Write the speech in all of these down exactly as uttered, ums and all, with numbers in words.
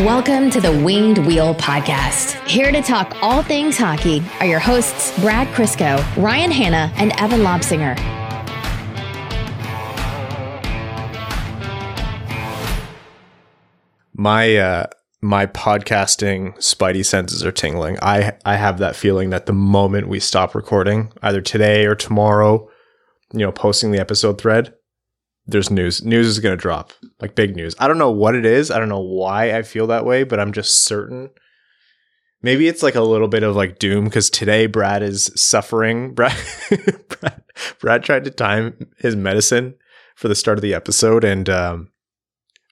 Welcome to the Winged Wheel Podcast. Here to talk all things hockey are your hosts, Brad Crisko, Ryan Hanna, and Evan Lobsinger. My uh, my podcasting spidey senses are tingling. I, I have that feeling that the moment we stop recording, either today or tomorrow, you know, posting the episode thread, there's news. News is going to drop, like big news. I don't know what it is. I don't know why I feel that way, but I'm just certain. Maybe it's like a little bit of like doom because today Brad is suffering. Brad, Brad, Brad tried to time his medicine for the start of the episode. And um,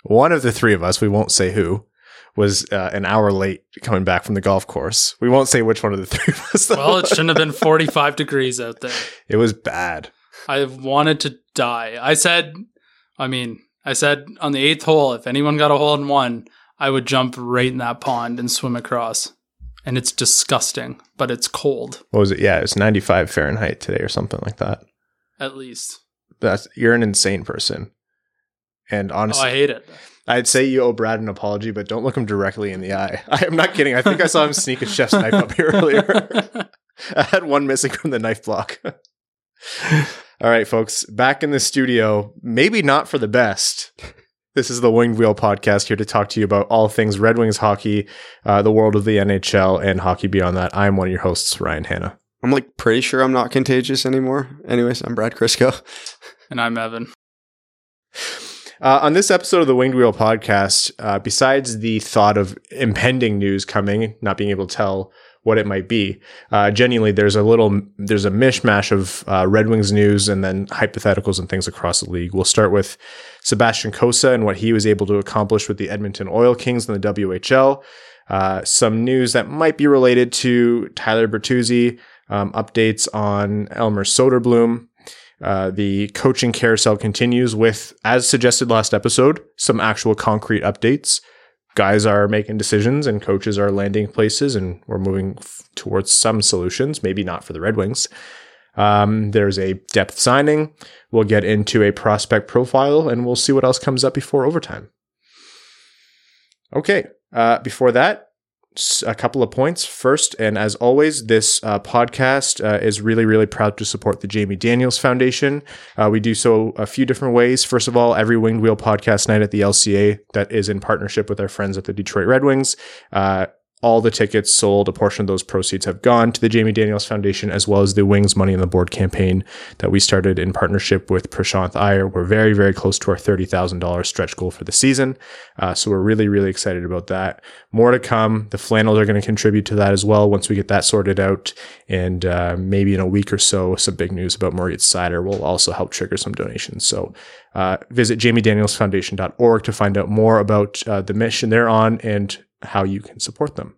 one of the three of us, we won't say who, was uh, an hour late coming back from the golf course. We won't say which one of the three of us. Well, it shouldn't have been forty-five degrees out there. It was bad. I wanted to die. I said, I mean, I said on the eighth hole, if anyone got a hole in one, I would jump right in that pond and swim across. And it's disgusting, but it's cold. What was it? Yeah, it was ninety-five Fahrenheit today or something like that. At least. That's, you're an insane person. And honestly, oh, I hate it. I'd say you owe Brad an apology, but don't look him directly in the eye. I am not kidding. I think I saw him sneak a chef's knife up here earlier. I had one missing from the knife block. All right, folks, back in the studio, maybe not for the best. This is the Winged Wheel Podcast, here to talk to you about all things Red Wings hockey, uh, the world of the N H L, and hockey beyond that. I'm one of your hosts, Ryan Hanna. I'm like pretty sure I'm not contagious anymore. Anyways, I'm Brad Crisko. And I'm Evan. Uh, on this episode of the Winged Wheel Podcast, uh, besides the thought of impending news coming, not being able to tell what it might be. Uh, genuinely, there's a little, there's a mishmash of uh, Red Wings news and then hypotheticals and things across the league. We'll start with Sebastian Cossa and what he was able to accomplish with the Edmonton Oil Kings in the W H L. Uh, some news that might be related to Tyler Bertuzzi, um, updates on Elmer Söderblom. Uh, the coaching carousel continues with, as suggested last episode, some actual concrete updates. Guys are making decisions and coaches are landing places, and we're moving f- towards some solutions, maybe not for the Red Wings. Um, there's a depth signing. We'll get into a prospect profile and we'll see what else comes up before overtime. Okay. Uh, before that, a couple of points. First, and as always, this uh, podcast uh, is really, really proud to support the Jamie Daniels Foundation. Uh, we do so a few different ways. First of all, every Winged Wheel Podcast night at the L C A that is in partnership with our friends at the Detroit Red Wings. Uh, all the tickets sold, a portion of those proceeds have gone to the Jamie Daniels Foundation, as well as the Wings Money on the Board campaign that we started in partnership with Prashanth Iyer. We're very, very close to our thirty thousand dollars stretch goal for the season. Uh, so we're really, really excited about that. More to come. The flannels are going to contribute to that as well once we get that sorted out. And uh, maybe in a week or so, some big news about Moritz Seider will also help trigger some donations. So uh, visit jamie daniels foundation dot org to find out more about uh, the mission they're on and how you can support them.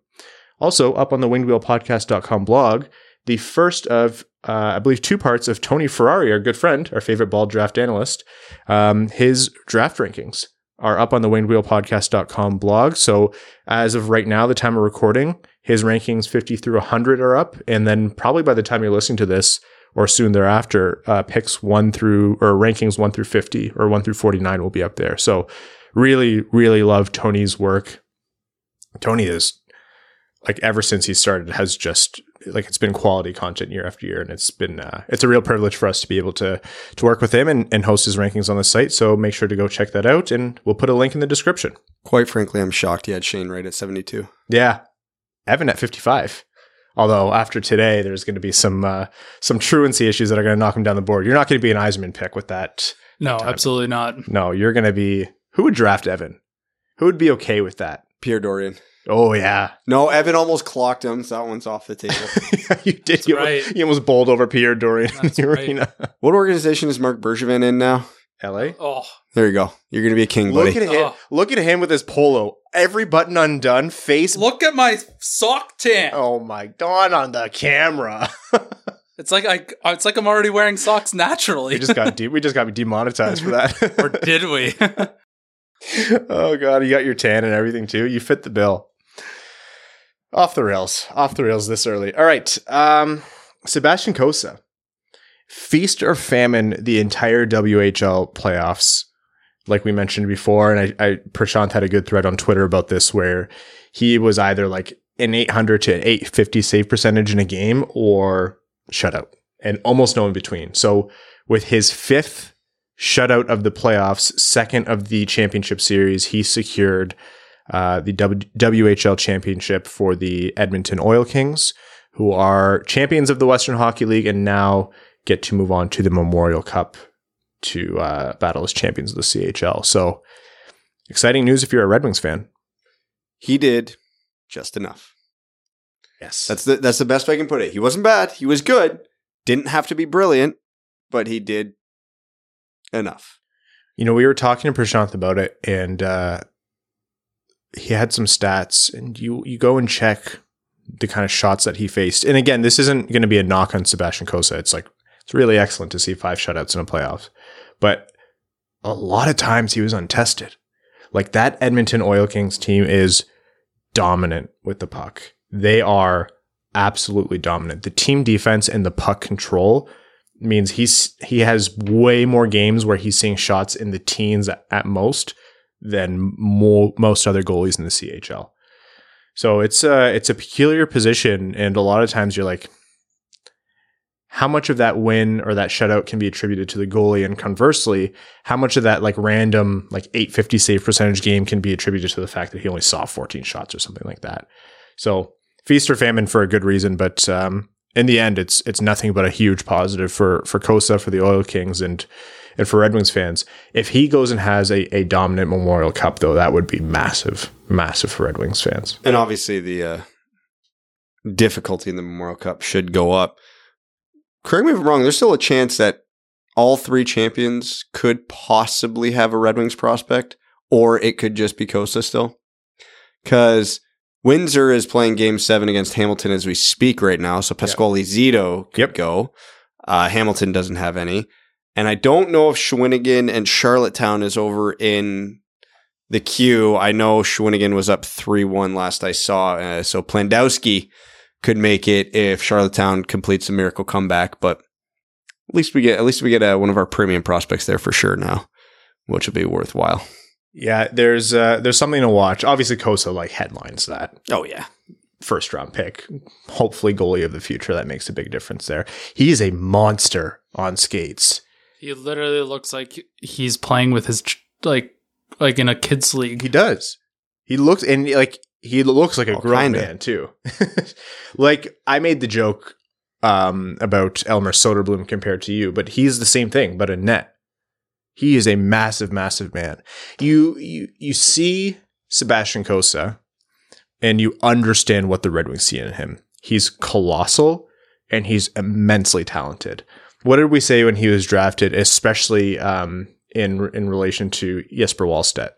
Also, up on the winged wheel podcast dot com blog, the first of, uh, I believe, two parts of Tony Ferrari, our good friend, our favorite ball draft analyst, um, his draft rankings are up on the winged wheel podcast dot com blog. So as of right now, the time of recording, his rankings fifty through one hundred are up. And then probably by the time you're listening to this or soon thereafter, uh, picks one through, or rankings one through fifty or one through forty-nine will be up there. So really, really love Tony's work. Tony is, like, ever since he started, has just, like, it's been quality content year after year, and it's been uh, it's a real privilege for us to be able to to work with him and, and host his rankings on the site. So make sure to go check that out, and we'll put a link in the description. Quite frankly, I'm shocked he had Shane right at seventy-two. Yeah, Evan at fifty-five. Although after today, there's going to be some uh, some truancy issues that are going to knock him down the board. You're not going to be an Yzerman pick with that. No, time. Absolutely not. No, you're going to be who would draft Evan? Who would be okay with that? Pierre Dorian. Oh, yeah. No, Evan almost clocked him, so that one's off the table. Yeah, you did. You, right. almost, you almost bowled over Pierre Dorian in the arena. Right. What organization is Mark Bergevin in now? L A? Oh. There you go. You're going to be a king, buddy. Look at him. Oh. Look at him with his polo. Every button undone. Face. Look at my sock tan. Oh, my God. On the camera. It's like I. It's like I'm already wearing socks naturally. we just got de- We just got demonetized for that. Or did we? Oh, God, you got your tan and everything, too. You fit the bill. Off the rails. Off the rails this early. All right. Um, Sebastian Cossa. Feast or famine the entire W H L playoffs. like we mentioned before. And I, I Prashanth had a good thread on Twitter about this, where he was either like an eight hundred to eight fifty save percentage in a game or shutout, and almost no in between. So with his fifth shutout of the playoffs, second of the championship series, he secured uh, the w- WHL championship for the Edmonton Oil Kings, who are champions of the Western Hockey League and now get to move on to the Memorial Cup to uh, battle as champions of the C H L. So exciting news if you're a Red Wings fan. He did just enough. Yes. That's the, that's the best I can put it. He wasn't bad. He was good. Didn't have to be brilliant, but he did enough. You know, we were talking to Prashanth about it, and uh, he had some stats, and you, you go and check the kind of shots that he faced. And again, this isn't going to be a knock on Sebastian Cossa. It's like, it's really excellent to see five shutouts in a playoffs, but a lot of times he was untested. Like, that Edmonton Oil Kings team is dominant with the puck. They are absolutely dominant. The team defense and the puck control means he's he has way more games where he's seeing shots in the teens at most than mo- most other goalies in the C H L. So it's a, it's a peculiar position, and a lot of times you're like, how much of that win or that shutout can be attributed to the goalie, and conversely, how much of that like random like eight fifty save percentage game can be attributed to the fact that he only saw fourteen shots or something like that. So feast or famine for a good reason, but um, in the end, it's it's nothing but a huge positive for for Cossa, for the Oil Kings, and and for Red Wings fans. If he goes and has a, a dominant Memorial Cup, though, that would be massive, massive for Red Wings fans. And obviously, the uh, difficulty in the Memorial Cup should go up. Correct me if I'm wrong, there's still a chance that all three champions could possibly have a Red Wings prospect, or it could just be Cossa still, because Windsor is playing game seven against Hamilton as we speak right now. So Pasquale yep. Zito could yep. go. Uh, Hamilton doesn't have any. And I don't know if Shawinigan and Charlottetown is over in the queue. I know Shawinigan was up three one last I saw. Uh, so Plandowski could make it if Charlottetown completes a miracle comeback. But at least we get, at least we get uh, one of our premium prospects there for sure now, which will be worthwhile. Yeah, there's uh, there's something to watch. Obviously, Cossa like headlines that. Oh yeah, first round pick, hopefully goalie of the future. That makes a big difference there. He's a monster on skates. He literally looks like he's playing with his like like in a kids league. He does. He looks and like he looks like a oh, grown kinda. man too. Like, I made the joke um, about Elmer Söderblom compared to you, but he's the same thing, but a net. He is a massive, massive man. You you you see Sebastian Cossa, and you understand what the Red Wings see in him. He's colossal, and he's immensely talented. What did we say when he was drafted, especially um, in in relation to Jesper Wallstedt?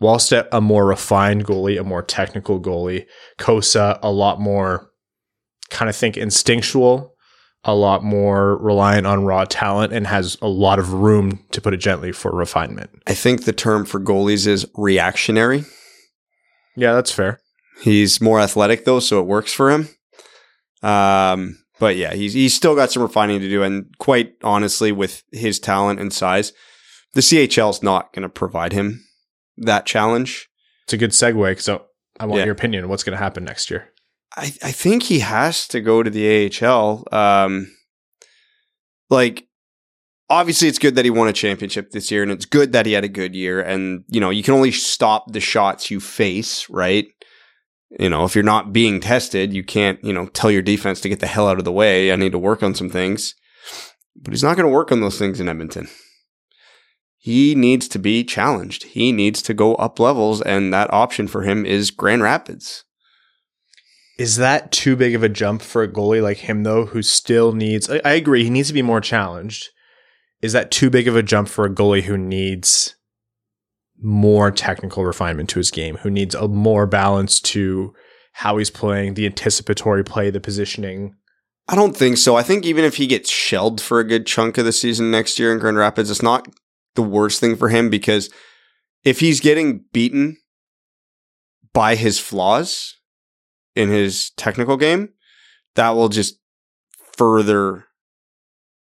Wallstedt, a more refined goalie, a more technical goalie. Cossa, a lot more kind of think instinctual, a lot more reliant on raw talent, and has a lot of room, to put it gently, for refinement. I think the term for goalies is reactionary. Yeah, that's fair. He's more athletic though, so it works for him. Um, but yeah, he's, he's still got some refining to do. And quite honestly, with his talent and size, the C H L is not going to provide him that challenge. It's a good segue, because I, I want yeah. your opinion on what's going to happen next year. I, I think he has to go to the A H L. Um, like, obviously, it's good that he won a championship this year, and it's good that he had a good year. And, you know, you can only stop the shots you face, right? You know, if you're not being tested, you can't, you know, tell your defense to get the hell out of the way. I need to work on some things. But he's not going to work on those things in Edmonton. He needs to be challenged. He needs to go up levels, and that option for him is Grand Rapids. Is that too big of a jump for a goalie like him, though, who still needs... I, I agree, he needs to be more challenged. Is that too big of a jump for a goalie who needs more technical refinement to his game, who needs a more balance to how he's playing, the anticipatory play, the positioning? I don't think so. I think even if he gets shelled for a good chunk of the season next year in Grand Rapids, it's not the worst thing for him, because if he's getting beaten by his flaws in his technical game, that will just further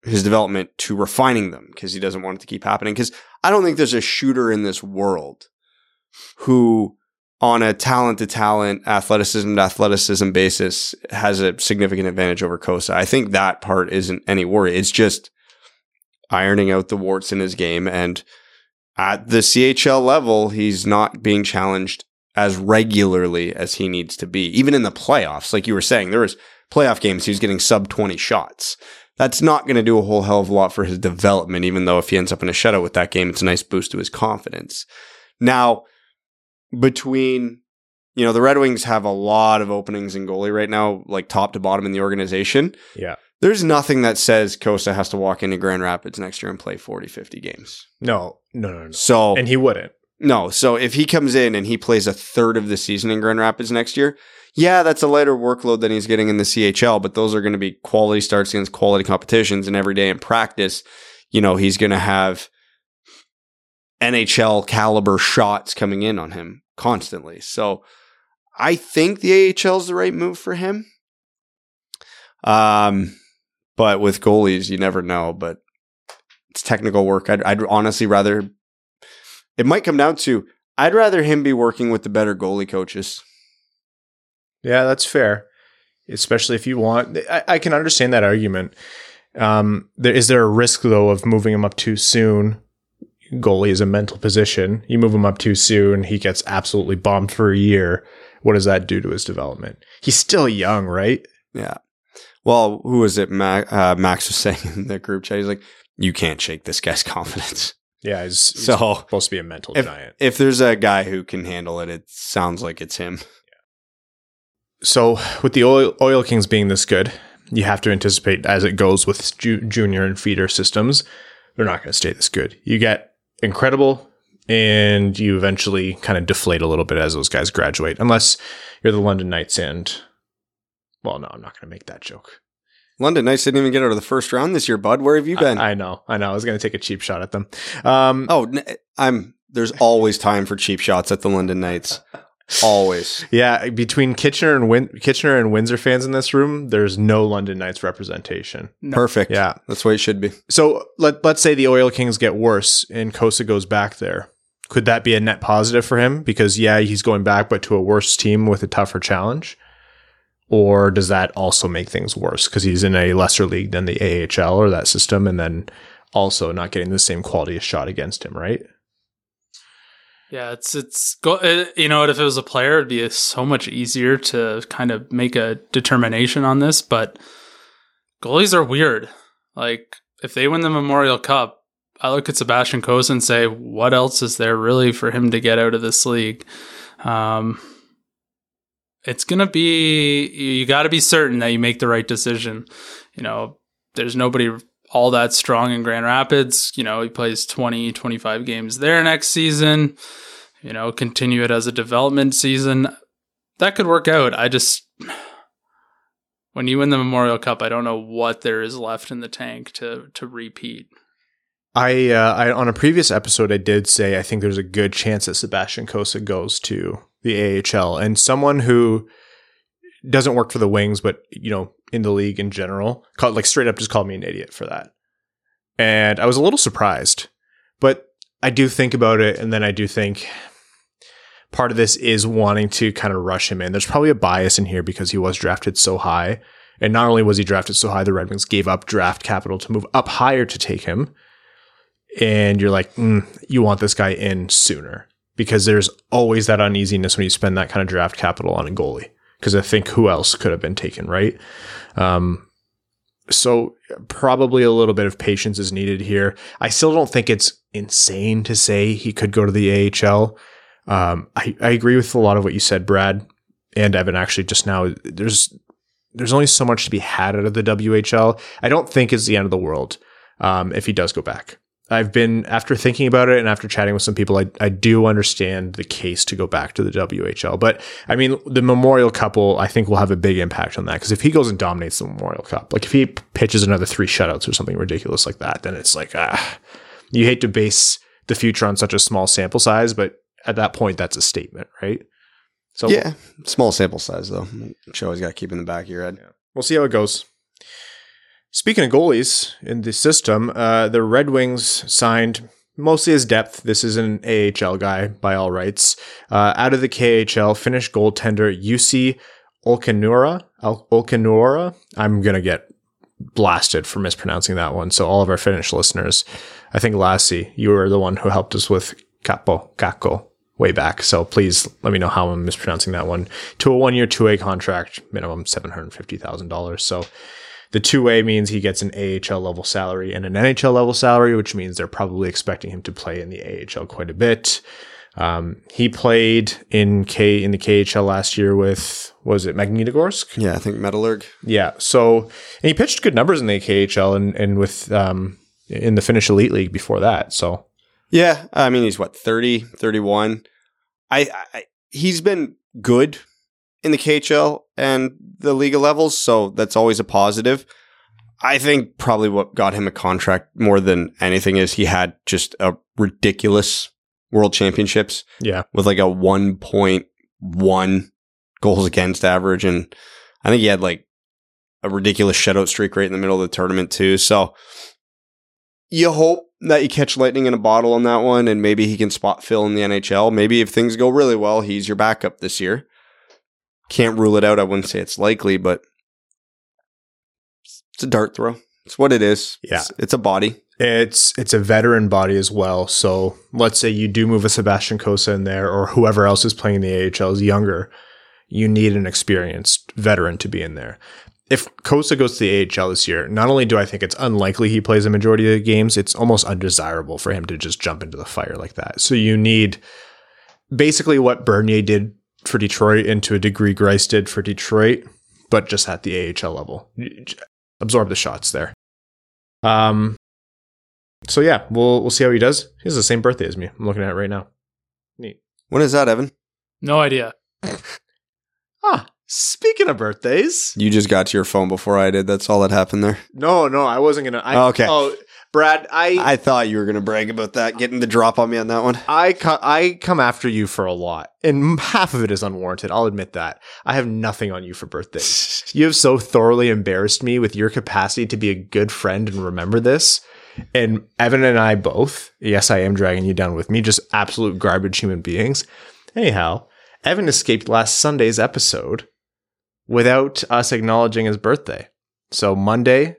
his development to refining them because he doesn't want it to keep happening. Because I don't think there's a shooter in this world who, on a talent-to-talent, athleticism-to-athleticism basis, has a significant advantage over Cossa. I think that part isn't any worry. It's just ironing out the warts in his game. And at the C H L level, he's not being challenged as regularly as he needs to be. Even in the playoffs, like you were saying, there was playoff games he was getting sub twenty shots. That's not going to do a whole hell of a lot for his development, even though if he ends up in a shutout with that game, it's a nice boost to his confidence. Now, between, you know, the Red Wings have a lot of openings in goalie right now, like top to bottom in the organization. Yeah. There's nothing that says Cossa has to walk into Grand Rapids next year and play forty, fifty games. No, no, no, no. So, and he wouldn't. No. So if he comes in and he plays a third of the season in Grand Rapids next year, yeah, that's a lighter workload than he's getting in the C H L, but those are going to be quality starts against quality competitions. And every day in practice, you know, he's going to have N H L caliber shots coming in on him constantly. So I think the A H L is the right move for him. Um, but with goalies, you never know, but it's technical work. I'd, I'd honestly rather, it might come down to, I'd rather him be working with the better goalie coaches. Yeah, that's fair. Especially if you want, I, I can understand that argument. Um, there, is there a risk though of moving him up too soon? Goalie is a mental position. You move him up too soon, he gets absolutely bombed for a year. What does that do to his development? He's still young, right? Yeah. Well, who was it? Mac, uh, Max was saying in the group chat, he's like, you can't shake this guy's confidence. Yeah, he's, he's so, supposed to be a mental if, giant. If there's a guy who can handle it, it sounds like it's him. Yeah. So with the Oil, Oil Kings being this good, you have to anticipate, as it goes with ju- junior and feeder systems, they're not going to stay this good. You get incredible, and you eventually kind of deflate a little bit as those guys graduate, unless you're the London Knights. And well, no, I'm not going to make that joke. London Knights didn't even get out of the first round this year, bud. Where have you been? I, I know, I know. I was going to take a cheap shot at them. Um, oh, I'm. There's always time for cheap shots at the London Knights. Always. Yeah, between Kitchener and Win- Kitchener and Windsor fans in this room, there's no London Knights representation. No. Perfect. Yeah, that's the way it should be. So let let's say the Oil Kings get worse and Cossa goes back there. Could that be a net positive for him? Because yeah, he's going back, but to a worse team with a tougher challenge. Or does that also make things worse because he's in a lesser league than the A H L or that system, and then also not getting the same quality of shot against him, right? Yeah, it's, it's, you know, if it was a player, it'd be so much easier to kind of make a determination on this, but goalies are weird. Like, if they win the Memorial Cup, I look at Sebastian Cossa and say, what else is there really for him to get out of this league? Um, it's going to be, you got to be certain that you make the right decision. You know, there's nobody all that strong in Grand Rapids. You know, he plays twenty, twenty-five games there next season, you know, continue it as a development season. That could work out. I just, when you win the Memorial Cup, I don't know what there is left in the tank to, to repeat. I, uh, I, on a previous episode, I did say, I think there's a good chance that Sebastian Cossa goes to the A H L, and someone who doesn't work for the Wings, but, you know, in the league in general, called, like straight up just called me an idiot for that. And I was a little surprised, but I do think about it. And then I do think part of this is wanting to kind of rush him in. There's probably a bias in here because he was drafted so high. And not only was he drafted so high, the Red Wings gave up draft capital to move up higher to take him. And you're like, mm, you want this guy in sooner because there's always that uneasiness when you spend that kind of draft capital on a goalie. Because I think who else could have been taken, right? Um, so probably a little bit of patience is needed here. I still don't think it's insane to say he could go to the A H L. Um, I, I agree with a lot of what you said, Brad and Evan, actually just now. There's there's only so much to be had out of the W H L. I don't think it's the end of the world um, if he does go back. I've been, after thinking about it and after chatting with some people, I, I do understand the case to go back to the W H L. But, I mean, the Memorial Cup, will, I think, will have a big impact on that. Because if he goes and dominates the Memorial Cup, like if he pitches another three shutouts or something ridiculous like that, then it's like, ah, you hate to base the future on such a small sample size. But at that point, that's a statement, right? So yeah, small sample size, though. Which you always got to keep in the back of your head. Yeah. We'll see how it goes. Speaking of goalies in the system, uh, the Red Wings signed mostly as depth. This is an A H L guy by all rights. Uh, out of the K H L, Finnish goaltender Jussi Olkinuora. Olkinuora. I'm going to get blasted for mispronouncing that one. So all of our Finnish listeners, I think Lassie, you were the one who helped us with Kappo Kakko way back. So please let me know how I'm mispronouncing that one. To a one-year two-way contract, minimum seven hundred fifty thousand dollars. So the two-way means he gets an A H L level salary and an N H L level salary, which means they're probably expecting him to play in the A H L quite a bit. Um, he played in K in the K H L last year with, was it Magnitogorsk? Yeah, I think Metalurg. Yeah. So, and he pitched good numbers in the K H L and, and with, um, in the Finnish Elite League before that. So, yeah. I mean, he's what, thirty, thirty-one. I, I he's been good in the K H L and the league of levels. So that's always a positive. I think probably what got him a contract more than anything is he had just a ridiculous World Championships, yeah, with like a one point one goals against average, and I think he had like a ridiculous shutout streak right in the middle of the tournament too. So you hope that you catch lightning in a bottle on that one, and maybe he can spot fill in the N H L. Maybe if things go really well, he's your backup this year. Can't rule it out. I wouldn't say it's likely, but it's a dart throw. It's what it is. Yeah, it's, it's a body. It's it's a veteran body as well. So let's say you do move a Sebastian Cossa in there, or whoever else is playing the A H L is younger. You need an experienced veteran to be in there. If Cossa goes to the A H L this year, not only do I think it's unlikely he plays a majority of the games, it's almost undesirable for him to just jump into the fire like that. So you need basically what Bernier did for Detroit and to a degree Grice did for Detroit, but just at the A H L level. Absorb the shots there. Um. So yeah, we'll we'll see how he does. He has the same birthday as me. I'm looking at it right now. Neat. When is that, Evan? No idea. Ah, speaking of birthdays, you just got to your phone before I did. That's all that happened there. No, no, I wasn't gonna. I, okay. Oh, Brad, I I thought you were gonna brag about that, getting the drop on me on that one. I co- I come after you for a lot, and half of it is unwarranted. I'll admit that. I have nothing on you for birthdays. You have so thoroughly embarrassed me with your capacity to be a good friend and remember this. And Evan and I both, yes, I am dragging you down with me, just absolute garbage human beings. Anyhow, Evan escaped last Sunday's episode without us acknowledging his birthday. So Monday,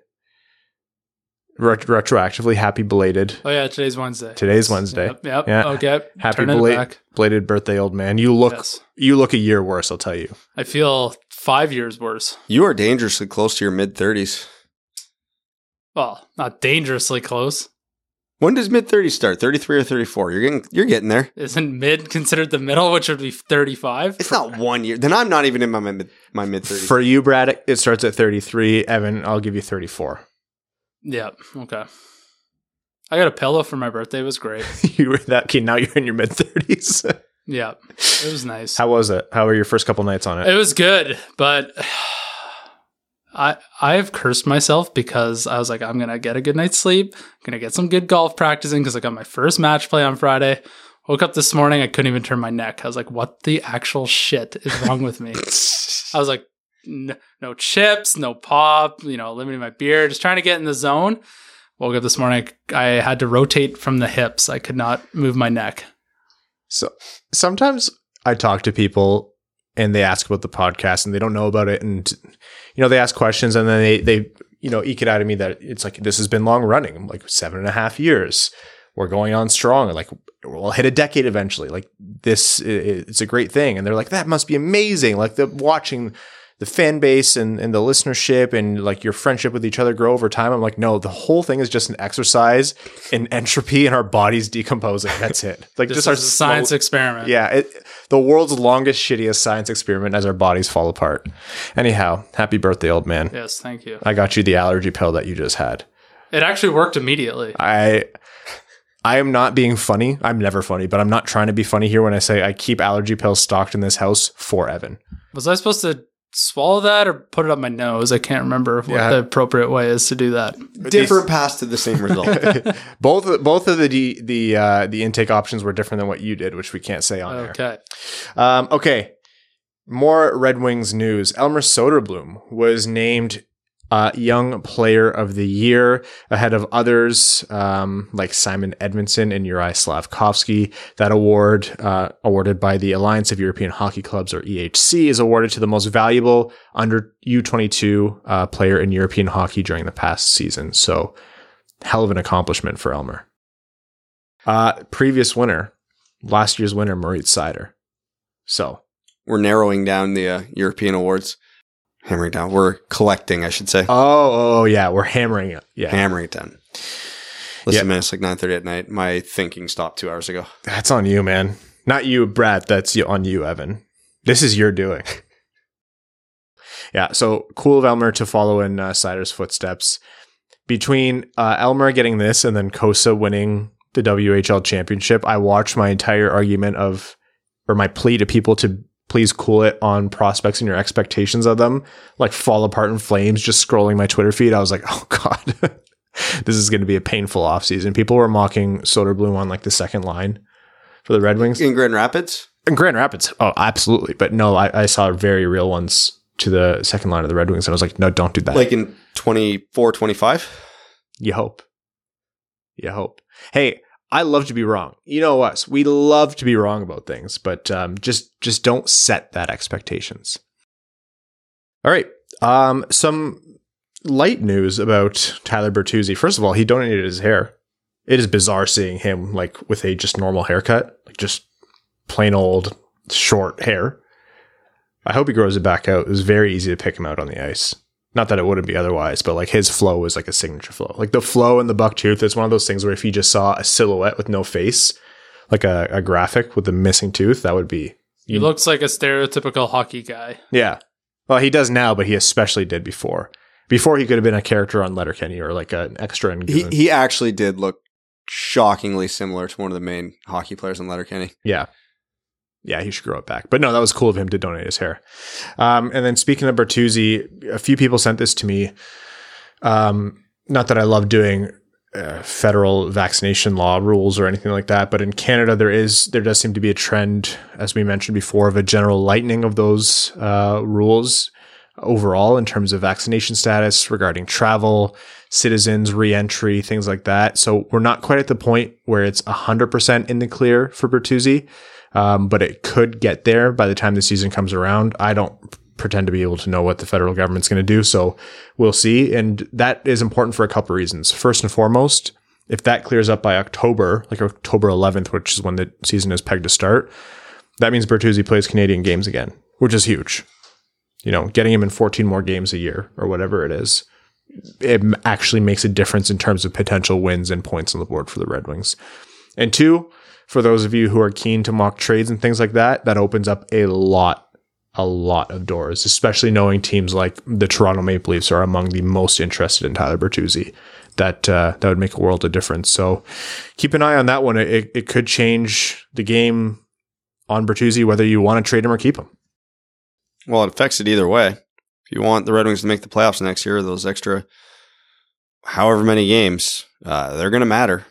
ret- retroactively, happy belated. Oh yeah, today's Wednesday. Today's Wednesday. Yep. Yep. Yeah. Okay. Happy belated, belated birthday, old man. You look, yes. You look a year worse, I'll tell you. I feel five years worse. You are dangerously close to your mid-thirties. Well, not dangerously close. When does mid-thirties start? thirty-three or thirty-four? You're getting you're getting there. Isn't mid considered the middle, which would be thirty-five? It's not one year. Then I'm not even in my mid, my mid-thirties. For you, Brad, it starts at thirty-three. Evan, I'll give you thirty-four. Yeah, okay. I got a pillow for my birthday. It was great. You were that keen. Now you're in your mid-thirties. Yeah, it was nice. How was it? How were your first couple nights on it? It was good, but... I I have cursed myself because I was like, I'm going to get a good night's sleep. I'm going to get some good golf practicing because I got my first match play on Friday. Woke up this morning. I couldn't even turn my neck. I was like, what the actual shit is wrong with me? I was like, no, no chips, no pop, you know, limiting my beer, just trying to get in the zone. Woke up this morning. I, I had to rotate from the hips. I could not move my neck. So sometimes I talk to people and they ask about the podcast and they don't know about it. And, you know, they ask questions and then they, they, you know, eke it out of me that it's like, this has been long running. I'm like seven and a half years. We're going on strong. Like we'll hit a decade eventually. Like this, it's a great thing. And they're like, that must be amazing. Like the watching the fan base and, and the listenership and like your friendship with each other grow over time. I'm like, no, the whole thing is just an exercise in entropy and our bodies decomposing. That's it. Like this just our science slow, experiment. Yeah. It, the world's longest, shittiest science experiment as our bodies fall apart. Anyhow, happy birthday, old man. Yes. Thank you. I got you the allergy pill that you just had. It actually worked immediately. I, I am not being funny. I'm never funny, but I'm not trying to be funny here when I say I keep allergy pills stocked in this house for Evan. Was I supposed to swallow that or put it up my nose? I can't remember what yeah. the appropriate way is to do that. Different paths to the same result. both both of the de- the uh, the intake options were different than what you did, which we can't say on okay. air. Um, okay. More Red Wings news. Elmer Söderblom was named uh, Young Player of the Year ahead of others um, like Simon Edmondson and Uri Slavkovsky. That award, uh, awarded by the Alliance of European Hockey Clubs, or E H C, is awarded to the most valuable under U twenty-two uh, player in European hockey during the past season. So hell of an accomplishment for Elmer. Uh, previous winner, last year's winner, Moritz Seider. So we're narrowing down the uh, European awards. Hammering down. We're collecting, I should say. Oh, oh yeah. We're hammering it. Yeah. Hammering it down. Listen, yep. Man, it's like nine thirty at night. My thinking stopped two hours ago. That's on you, man. Not you, Brad. That's on you, Evan. This is your doing. Yeah. So cool of Elmer to follow in uh, Seider's footsteps. Between uh, Elmer getting this and then Cossa winning the W H L championship, I watched my entire argument of, or my plea to people to please cool it on prospects and your expectations of them, like, fall apart in flames. Just scrolling my Twitter feed, I was like, oh God, this is going to be a painful offseason. People were mocking Söderblom on like the second line for the Red Wings. In Grand Rapids? In Grand Rapids. Oh, absolutely. But no, I, I saw very real ones to the second line of the Red Wings. And I was like, no, don't do that. Like in twenty-four, twenty-five? You hope. You hope. Hey, I love to be wrong. You know us. We love to be wrong about things, but um, just just don't set that expectations. All right. Um, some light news about Tyler Bertuzzi. First of all, he donated his hair. It is bizarre seeing him like with a just normal haircut, like just plain old short hair. I hope he grows it back out. It was very easy to pick him out on the ice. Not that it wouldn't be otherwise, but like his flow was like a signature flow. Like the flow in the buck tooth is one of those things where if you just saw a silhouette with no face, like a, a graphic with the missing tooth, that would be... He looks like a stereotypical hockey guy. Yeah. Well, he does now, but he especially did before. Before he could have been a character on Letterkenny or like an extra in Goon. He, he actually did look shockingly similar to one of the main hockey players on Letterkenny. Yeah. Yeah, he should grow it back. But no, that was cool of him to donate his hair. Um, and then speaking of Bertuzzi, a few people sent this to me. Um, not that I love doing uh, federal vaccination law rules or anything like that, but in Canada, there is there does seem to be a trend, as we mentioned before, of a general lightening of those uh, rules overall in terms of vaccination status regarding travel, citizens, re-entry, things like that. So we're not quite at the point where it's one hundred percent in the clear for Bertuzzi. Um, but it could get there by the time the season comes around. I don't pretend to be able to know what the federal government's going to do, so we'll see. And that is important for a couple of reasons. First and foremost, if that clears up by October, like October eleventh, which is when the season is pegged to start, that means Bertuzzi plays Canadian games again, which is huge. You know, getting him in fourteen more games a year or whatever it is, it actually makes a difference in terms of potential wins and points on the board for the Red Wings. And two, for those of you who are keen to mock trades and things like that, that opens up a lot, a lot of doors, especially knowing teams like the Toronto Maple Leafs are among the most interested in Tyler Bertuzzi. That uh, that would make a world of difference. So keep an eye on that one. It, it could change the game on Bertuzzi, whether you want to trade him or keep him. Well, it affects it either way. If you want the Red Wings to make the playoffs next year, those extra however many games, uh, they're going to matter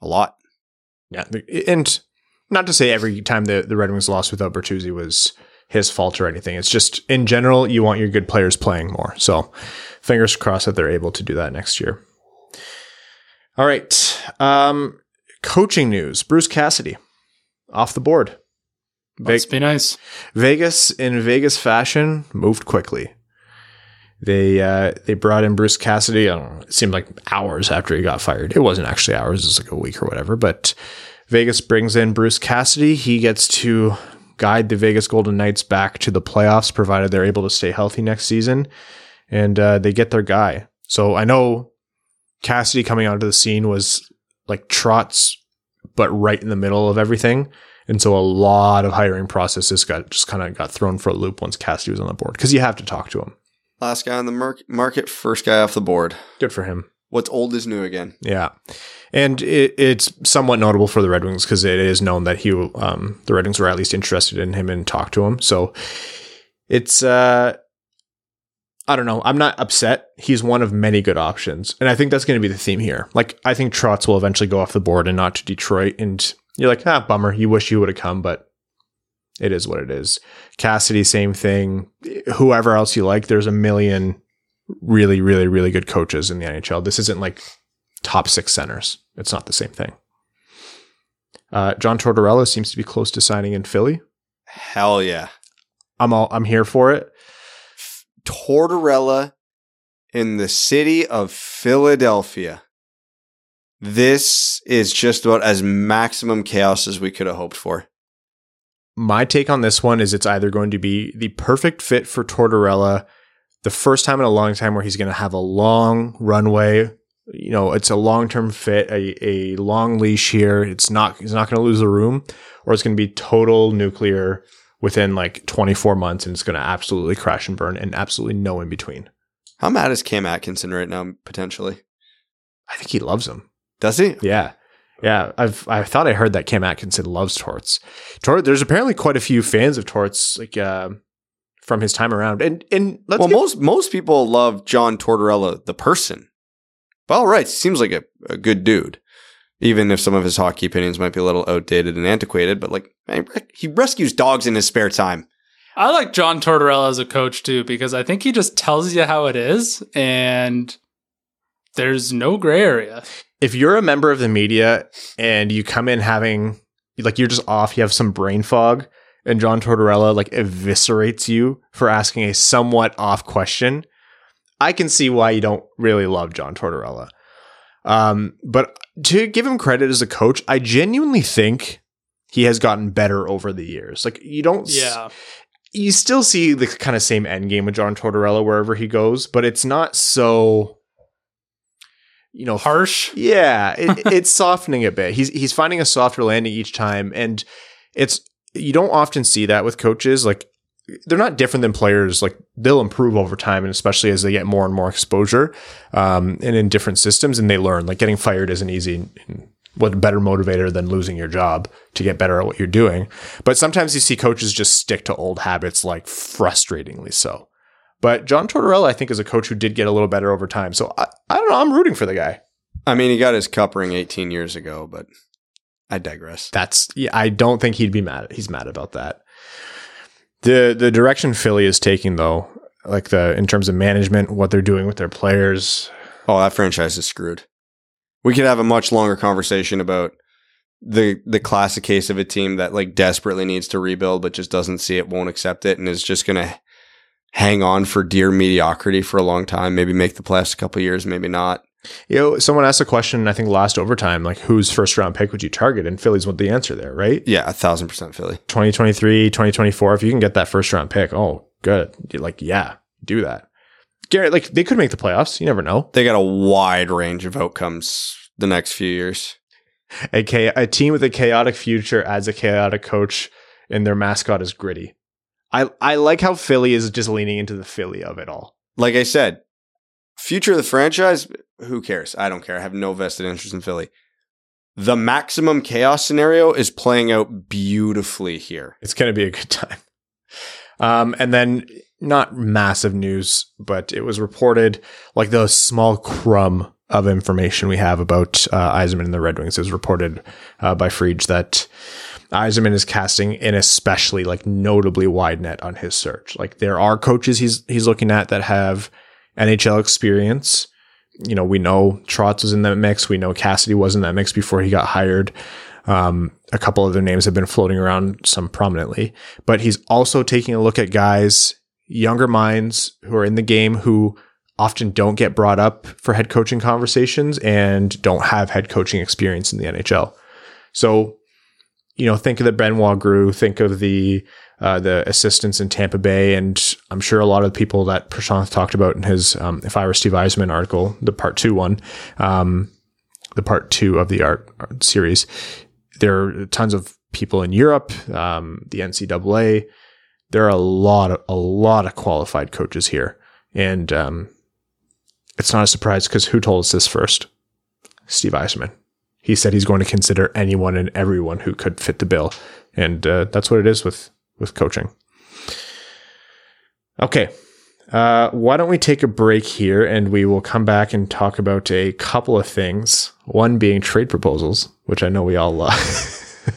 a lot. Yeah, and not to say every time the, the Red Wings lost without Bertuzzi was his fault or anything. It's just, in general, you want your good players playing more. So fingers crossed that they're able to do that next year. All right. Um, coaching news. Bruce Cassidy, off the board. Must be nice. Vegas, in Vegas fashion, moved quickly. They uh, they brought in Bruce Cassidy. I don't know. It seemed like hours after he got fired. It wasn't actually hours. It was like a week or whatever. But Vegas brings in Bruce Cassidy. He gets to guide the Vegas Golden Knights back to the playoffs, provided they're able to stay healthy next season. And uh, they get their guy. So I know Cassidy coming onto the scene was like Trotz, but right in the middle of everything. And so a lot of hiring processes got just kind of got thrown for a loop once Cassidy was on the board, because you have to talk to him. Last guy on the mar- market, first guy off the board. Good for him. What's old is new again. Yeah. And it, it's somewhat notable for the Red Wings because it is known that he, um, the Red Wings were at least interested in him and talked to him. So it's, uh, I don't know. I'm not upset. He's one of many good options. And I think that's going to be the theme here. Like, I think Trotz will eventually go off the board and not to Detroit. And you're like, ah, bummer. You wish you would have come, but it is what it is. Cassidy, same thing. Whoever else you like, there's a million really, really, really good coaches in the N H L. This isn't like top six centers. It's not the same thing. Uh, John Tortorella seems to be close to signing in Philly. Hell yeah. I'm all, I'm here for it. Tortorella in the city of Philadelphia. This is just about as maximum chaos as we could have hoped for. My take on this one is it's either going to be the perfect fit for Tortorella, the first time in a long time where he's going to have a long runway. You know, it's a long-term fit, a, a long leash here. It's not, he's not going to lose a room, or it's going to be total nuclear within like twenty-four months, and it's going to absolutely crash and burn and absolutely no in between. How mad is Cam Atkinson right now, potentially? I think he loves him. Does he? Yeah. Yeah. I've, I thought I heard that Cam Atkinson loves Torts. Tort, there's apparently quite a few fans of Torts, like, uh, from his time around. And, and let's well, get- most, most people love John Tortorella, the person. By all rights, seems like a, a good dude, even if some of his hockey opinions might be a little outdated and antiquated, but like, man, he rescues dogs in his spare time. I like John Tortorella as a coach too, because I think he just tells you how it is and there's no gray area. If you're a member of the media and you come in having, like, you're just off, you have some brain fog, and John Tortorella like eviscerates you for asking a somewhat off question, I can see why you don't really love John Tortorella. Um, but to give him credit as a coach, I genuinely think he has gotten better over the years. Like, you don't, yeah. s- you still see the kind of same end game with John Tortorella wherever he goes, but it's not so, you know, harsh. Yeah. It, it's softening a bit. He's, he's finding a softer landing each time. And it's, you don't often see that with coaches. Like, they're not different than players. Like, they'll improve over time, and especially as they get more and more exposure, um, and in different systems, and they learn. Like, getting fired isn't easy. What better motivator than losing your job to get better at what you're doing? But sometimes you see coaches just stick to old habits, like frustratingly so. But John Tortorella, I think, is a coach who did get a little better over time. So I, I don't know. I'm rooting for the guy. I mean, he got his cup ring eighteen years ago, but I digress. That's yeah. I don't think he'd be mad. He's mad about that. The the direction Philly is taking, though, like the in terms of management, what they're doing with their players. Oh, that franchise is screwed. We could have a much longer conversation about the the classic case of a team that like desperately needs to rebuild, but just doesn't see it, won't accept it, and is just going to hang on for dear mediocrity for a long time. Maybe make the playoffs a couple of years, maybe not. You know, someone asked a question, I think last overtime, like, whose first round pick would you target? And Philly's what the answer there, right? Yeah, a thousand percent Philly. twenty twenty-three, twenty twenty-four, if you can get that first round pick, oh, good. You're like, yeah, do that. Garrett, like, they could make the playoffs. You never know. They got a wide range of outcomes the next few years. A, cha- a team with a chaotic future adds a chaotic coach, and their mascot is Gritty. I, I like how Philly is just leaning into the Philly of it all. Like I said, future of the franchise... Who cares? I don't care. I have no vested interest in Philly. The maximum chaos scenario is playing out beautifully here. It's going to be a good time. Um, and then not massive news, but it was reported, like the small crumb of information we have about uh, Yzerman and the Red Wings. It was reported uh, by Friedge that Yzerman is casting an especially like notably wide net on his search. Like, there are coaches he's he's looking at that have N H L experience. You know, we know Trotz was in that mix. We know Cassidy was in that mix before he got hired. Um, a couple other names have been floating around, some prominently. But he's also taking a look at guys, younger minds who are in the game who often don't get brought up for head coaching conversations and don't have head coaching experience in the N H L. So, you know, think of the Benoit Gru, think of the uh, the assistants in Tampa Bay, and I'm sure a lot of the people that Prashanth talked about in his um, If I Were Steve Yzerman article, the part two one, um, the part two of the art, art series. There are tons of people in Europe, um, the N C double A. There are a lot of, a lot of qualified coaches here, and um, it's not a surprise because who told us this first? Steve Yzerman. He said he's going to consider anyone and everyone who could fit the bill. And uh, that's what it is with, with coaching. Okay. Uh, why don't we take a break here, and we will come back and talk about a couple of things. One being trade proposals, which I know we all love.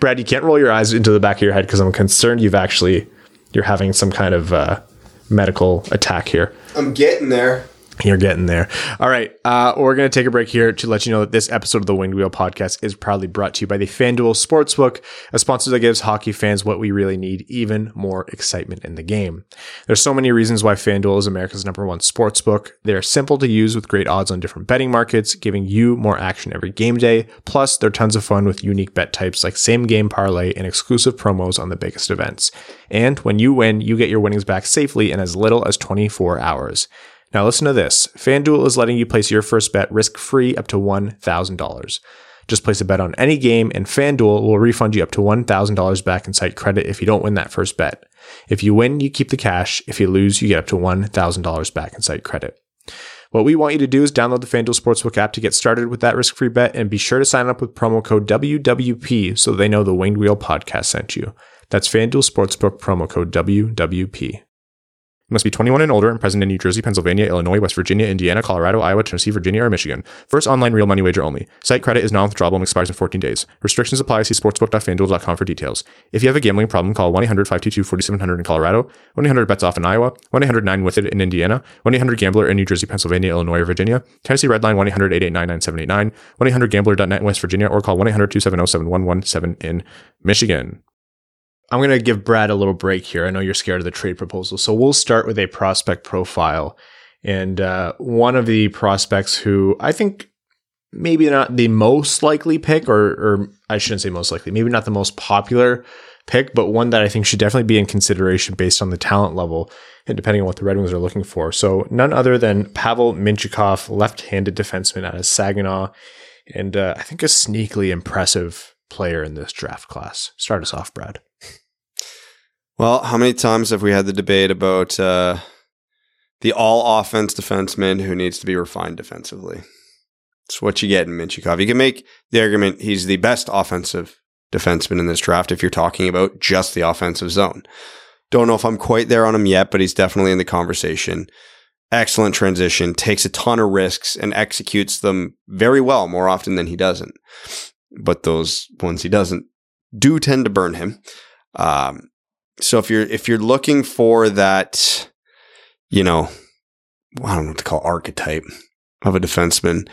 Brad, you can't roll your eyes into the back of your head because I'm concerned you've actually, you're having some kind of uh, medical attack here. I'm getting there. You're getting there. All right. Uh, we're going to take a break here to let you know that this episode of the Winged Wheel podcast is proudly brought to you by the FanDuel Sportsbook, a sponsor that gives hockey fans what we really need, even more excitement in the game. There's so many reasons why FanDuel is America's number one sportsbook. They're simple to use with great odds on different betting markets, giving you more action every game day. Plus, they're tons of fun with unique bet types like same game parlay and exclusive promos on the biggest events. And when you win, you get your winnings back safely in as little as twenty-four hours. Now listen to this. FanDuel is letting you place your first bet risk-free up to one thousand dollars. Just place a bet on any game and FanDuel will refund you up to one thousand dollars back in site credit if you don't win that first bet. If you win, you keep the cash. If you lose, you get up to one thousand dollars back in site credit. What we want you to do is download the FanDuel Sportsbook app to get started with that risk-free bet and be sure to sign up with promo code W W P so they know the Winged Wheel podcast sent you. That's FanDuel Sportsbook promo code W W P. Must be twenty-one and older and present in New Jersey, Pennsylvania, Illinois, West Virginia, Indiana, Colorado, Iowa, Tennessee, Virginia, or Michigan. First online real money wager only. Site credit is non-withdrawable and expires in fourteen days. Restrictions apply. See sportsbook dot fanduel dot com for details. If you have a gambling problem, call one eight hundred five two two four seven zero zero in Colorado, one eight hundred bets off in Iowa, one eight hundred nine with it in Indiana, one eight hundred gambler in New Jersey, Pennsylvania, Illinois, or Virginia, Tennessee Redline one eight hundred eight eight nine nine seven eight nine, one eight hundred gambler dot net in West Virginia, or call one eight hundred two seven zero seven one one seven in Michigan. I'm going to give Brad a little break here. I know you're scared of the trade proposal. So we'll start with a prospect profile. And uh, one of the prospects who I think maybe not the most likely pick, or, or I shouldn't say most likely, maybe not the most popular pick, but one that I think should definitely be in consideration based on the talent level and depending on what the Red Wings are looking for. So none other than Pavel Mintyukov, left-handed defenseman out of Saginaw. And uh, I think a sneakily impressive player in this draft class. Start us off, Brad. Well, how many times have we had the debate about uh, the all-offense defenseman who needs to be refined defensively? It's what you get in Mintyukov. You can make the argument he's the best offensive defenseman in this draft if you're talking about just the offensive zone. Don't know if I'm quite there on him yet, but he's definitely in the conversation. Excellent transition, takes a ton of risks, and executes them very well more often than he doesn't. But those ones he doesn't do tend to burn him. Um, so if you're, if you're looking for that, you know, I don't know what to call archetype of a defenseman,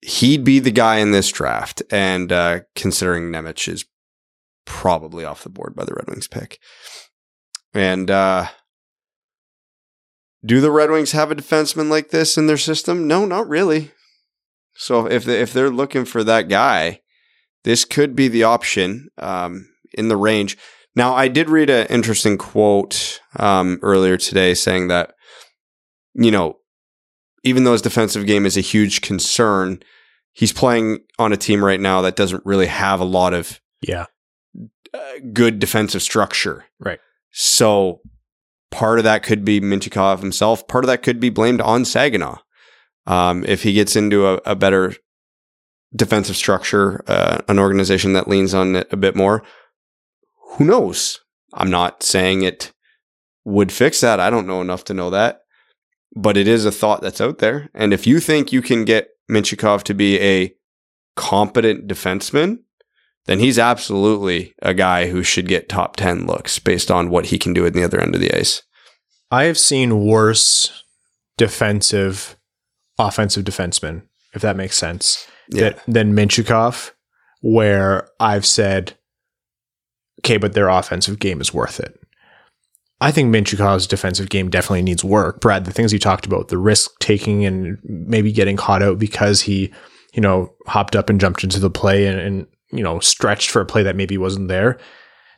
he'd be the guy in this draft. And, uh, considering Nemec is probably off the board by the Red Wings pick. And, uh, do the Red Wings have a defenseman like this in their system? No, not really. So if they, if they're looking for that guy, this could be the option, um, in the range. Now, I did read an interesting quote um, earlier today saying that, you know, even though his defensive game is a huge concern, he's playing on a team right now that doesn't really have a lot of yeah uh, good defensive structure. Right. So part of that could be Mintyukov himself. Part of that could be blamed on Saginaw. Um, if he gets into a, a better defensive structure, uh, an organization that leans on it a bit more, who knows? I'm not saying it would fix that. I don't know enough to know that, but it is a thought that's out there. And if you think you can get Mintyukov to be a competent defenseman, then he's absolutely a guy who should get top ten looks based on what he can do at the other end of the ice. I have seen worse defensive, offensive defensemen, if that makes sense, yeah. that, than Mintyukov, where I've said, okay, but their offensive game is worth it. I think Mintyukov's defensive game definitely needs work. Brad, the things you talked about, the risk taking and maybe getting caught out because he, you know, hopped up and jumped into the play and, and, you know, stretched for a play that maybe wasn't there.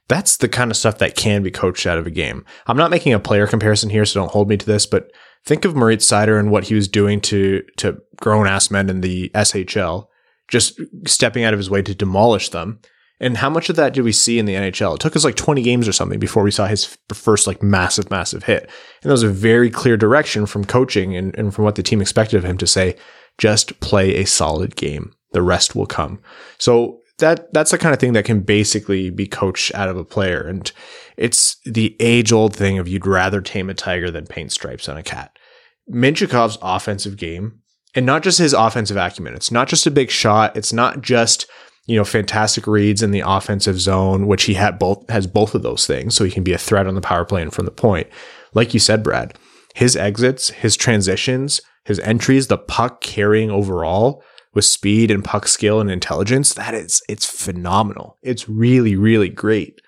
That's the kind of stuff that can be coached out of a game. I'm not making a player comparison here, so don't hold me to this, but think of Moritz Seider and what he was doing to, to grown ass men in the S H L, just stepping out of his way to demolish them. And how much of that did we see in the N H L? It took us like twenty games or something before we saw his first like massive, massive hit. And that was a very clear direction from coaching and, and from what the team expected of him to say, just play a solid game. The rest will come. So that that's the kind of thing that can basically be coached out of a player. And it's the age old thing of you'd rather tame a tiger than paint stripes on a cat. Mintyukov's offensive game, and not just his offensive acumen. It's not just a big shot. It's not just, you know, fantastic reads in the offensive zone, which he had both has both of those things. So he can be a threat on the power play and from the point. like you said, Brad, his exits, his transitions, his entries, the puck carrying overall with speed and puck skill and intelligence, that is, it's phenomenal. It's really, really great.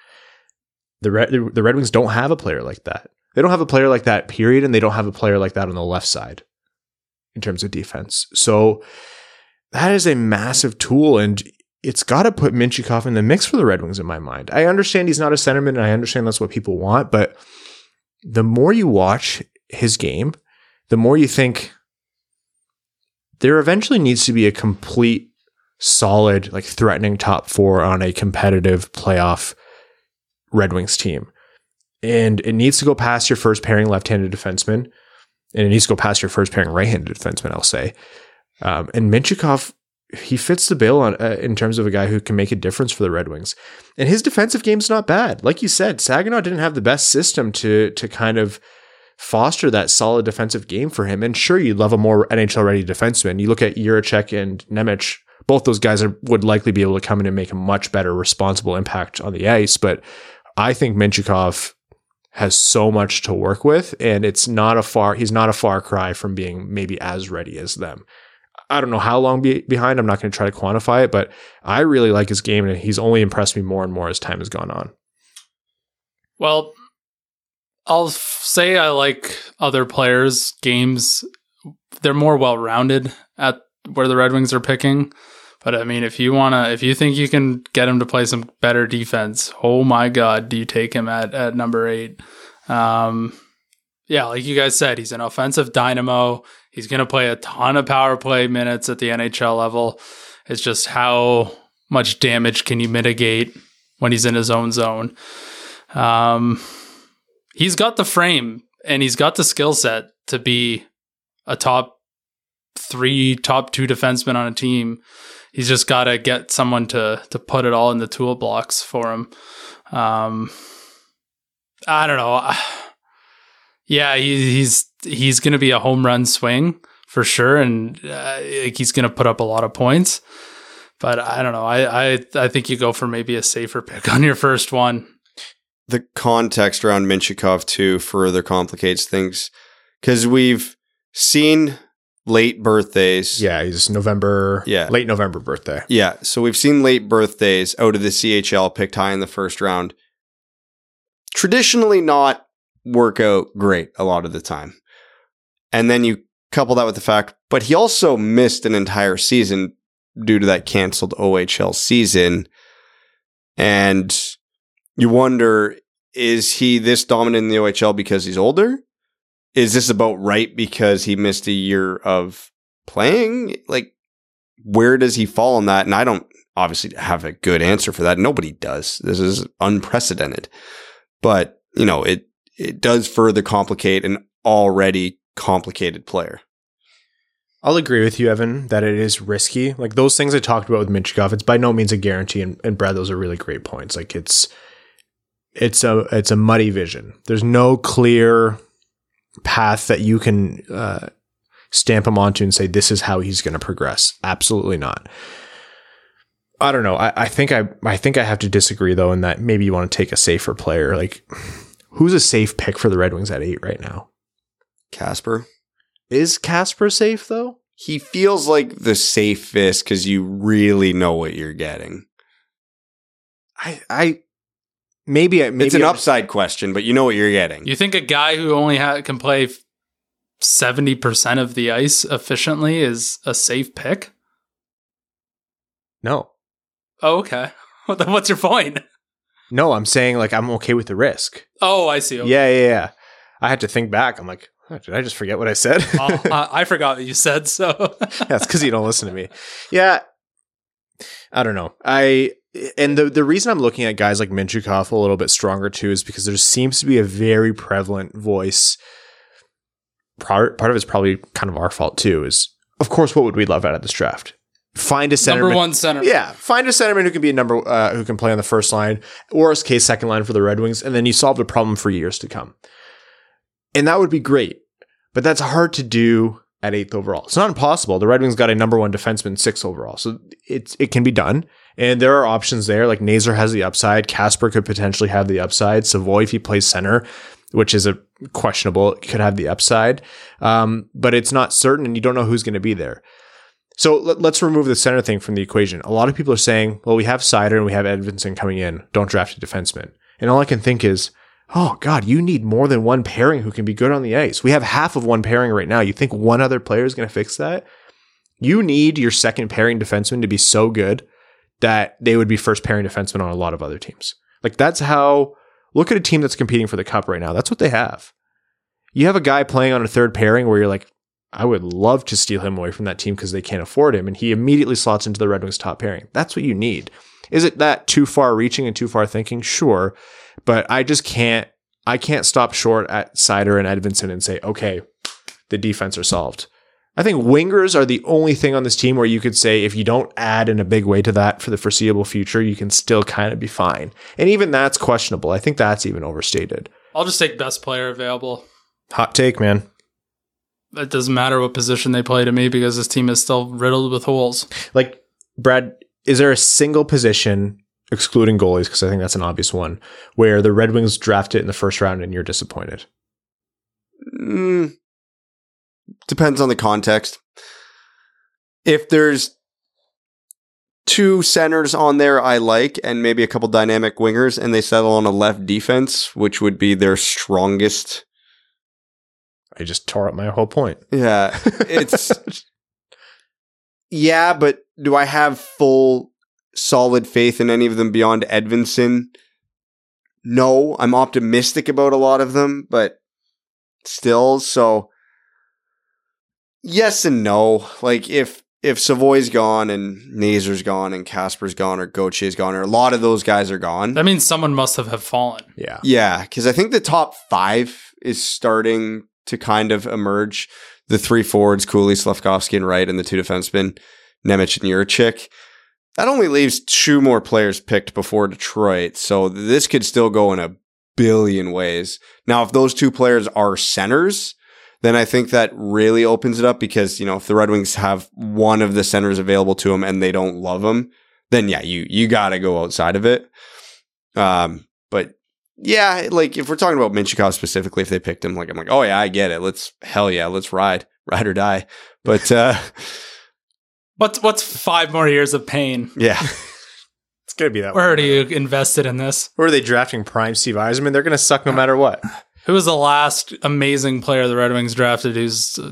The Red, the Red Wings don't have a player like that. They don't have a player like that, period, and they don't have a player like that on the left side in terms of defense. So that is a massive tool, and it's got to put Mintyukov in the mix for the Red Wings in my mind. I understand he's not a centerman, and I understand that's what people want, but the more you watch his game, the more you think there eventually needs to be a complete, solid, like threatening top four on a competitive playoff Red Wings team. And it needs to go past your first pairing left-handed defenseman. And it needs to go past your first pairing right-handed defenseman, I'll say. Um, and Mintyukov, he fits the bill on, uh, in terms of a guy who can make a difference for the Red Wings. And his defensive game's not bad. Like you said, Saginaw didn't have the best system to to kind of foster that solid defensive game for him. And sure, you'd love a more N H L-ready defenseman. You look at Juracek and Nemec, both those guys are, would likely be able to come in and make a much better responsible impact on the ice. But I think Mintyukov has so much to work with, and it's not a far, he's not a far cry from being maybe as ready as them. I don't know how long be, behind. I'm not going to try to quantify it, but I really like his game, and he's only impressed me more and more as time has gone on. Well, I'll say I like other players' games. They're more well-rounded at where the Red Wings are picking. But I mean, if you want to, if you think you can get him to play some better defense, oh my God, do you take him at, at number eight? Um, yeah, like you guys said, he's an offensive dynamo. He's going to play a ton of power play minutes at the N H L level. It's just how much damage can you mitigate when he's in his own zone? Um, he's got the frame and he's got the skill set to be a top three, top two defenseman on a team. He's just got to get someone to to put it all in the toolbox for him. Um, I don't know. Yeah, he, he's he's going to be a home run swing for sure, and uh, he's going to put up a lot of points. But I don't know. I, I I think you go for maybe a safer pick on your first one. The context around Mintyukov too further complicates things because we've seen late birthdays. Yeah, he's November. Yeah. Late November birthday. Yeah. So we've seen late birthdays out of the C H L picked high in the first round. Traditionally not work out great a lot of the time. And then you couple that with the fact, but he also missed an entire season due to that canceled O H L season. And you wonder, is he this dominant in the O H L because he's older? Is this about right because he missed a year of playing? Like, where does he fall on that? And I don't obviously have a good answer for that. Nobody does. This is unprecedented. But, you know, it it does further complicate an already complicated player. I'll agree with you, Evan, that it is risky. Like, those things I talked about with Mintyukov, it's by no means a guarantee. And, and Brad, those are really great points. Like, it's it's a it's a muddy vision. There's no clear path that you can uh, stamp him onto and say, this is how he's going to progress. Absolutely not. I don't know. I, I think I, I think I have to disagree though, in that maybe you want to take a safer player. Like, who's a safe pick for the Red Wings at eight right now? Casper. Is Casper safe though? He feels like the safest because you really know what you're getting. I, I, Maybe, maybe it's an upside question, but you know what you're getting. You think a guy who only ha- can play seventy percent of the ice efficiently is a safe pick? No. Oh, okay. Well, then what's your point? No, I'm saying like I'm okay with the risk. Oh, I see. Okay. Yeah, yeah, yeah. I had to think back. I'm like, oh, did I just forget what I said? uh, I, I forgot what you said. So that's because you don't listen to me. Yeah. I don't know. I. And the the reason I'm looking at guys like Mintyukov a little bit stronger too is because there seems to be a very prevalent voice. Part, part of it's probably kind of our fault too is, of course, what would we love out of this draft? Find a centerman. Number one centerman. Yeah. Find a centerman who can be a number, uh, who can play on the first line, worst case second line for the Red Wings. And then you solve the problem for years to come. And that would be great, but that's hard to do at eighth overall. It's not impossible. The Red Wings got a number one defenseman, sixth overall. So it's, it can be done. And there are options there. Like Nazer has the upside. Casper could potentially have the upside. Savoy, if he plays center, which is a questionable. It could have the upside, um, but it's not certain, and you don't know who's going to be there. So let, let's remove the center thing from the equation. A lot of people are saying, well, we have Seider and we have Edmondson coming in. Don't draft a defenseman. And all I can think is, oh, God, you need more than one pairing who can be good on the ice. We have half of one pairing right now. You think one other player is going to fix that? You need your second pairing defenseman to be so good that they would be first pairing defenseman on a lot of other teams. Like, that's how, look at a team that's competing for the cup right now. That's what they have. You have a guy playing on a third pairing where you're like, I would love to steal him away from that team because they can't afford him. And he immediately slots into the Red Wings top pairing. That's what you need. Is it that too far reaching and too far thinking? Sure. But I just can't, I can't stop short at Seider and Edvinson and say, okay, the defense are solved. I think wingers are the only thing on this team where you could say if you don't add in a big way to that for the foreseeable future, you can still kind of be fine. And even that's questionable. I think that's even overstated. I'll just take best player available. Hot take, man. It doesn't matter what position they play to me because this team is still riddled with holes. Like, Brad, is there a single position, excluding goalies, because I think that's an obvious one, where the Red Wings draft it in the first round and you're disappointed? Mm. Depends on the context. If there's two centers on there I like and maybe a couple dynamic wingers and they settle on a left defense, which would be their strongest. I just tore up my whole point. Yeah. It's yeah, but do I have full solid faith in any of them beyond Edvinson? No, I'm optimistic about a lot of them, but still, so yes and no. Like, if if Savoy's gone and Nazer's gone and Casper's gone or Gauthier is gone or a lot of those guys are gone. That means someone must have, have fallen. Yeah. Yeah, because I think the top five is starting to kind of emerge. The three forwards, Cooley, Slavkovsky, and Wright, and the two defensemen, Nemec and Juracek. That only leaves two more players picked before Detroit, so this could still go in a billion ways. Now, if those two players are centers, then I think that really opens it up because, you know, if the Red Wings have one of the centers available to them and they don't love them, then yeah, you you got to go outside of it. Um, but yeah, like if we're talking about Mintyukov specifically, if they picked him, like I'm like, oh yeah, I get it. Let's hell yeah, let's ride, ride or die. But uh, what's what's five more years of pain? Yeah. It's gonna be that. We're already invested in this. Or are they drafting prime Steve Yzerman? They're gonna suck no matter what. Who was the last amazing player the Red Wings drafted who uh,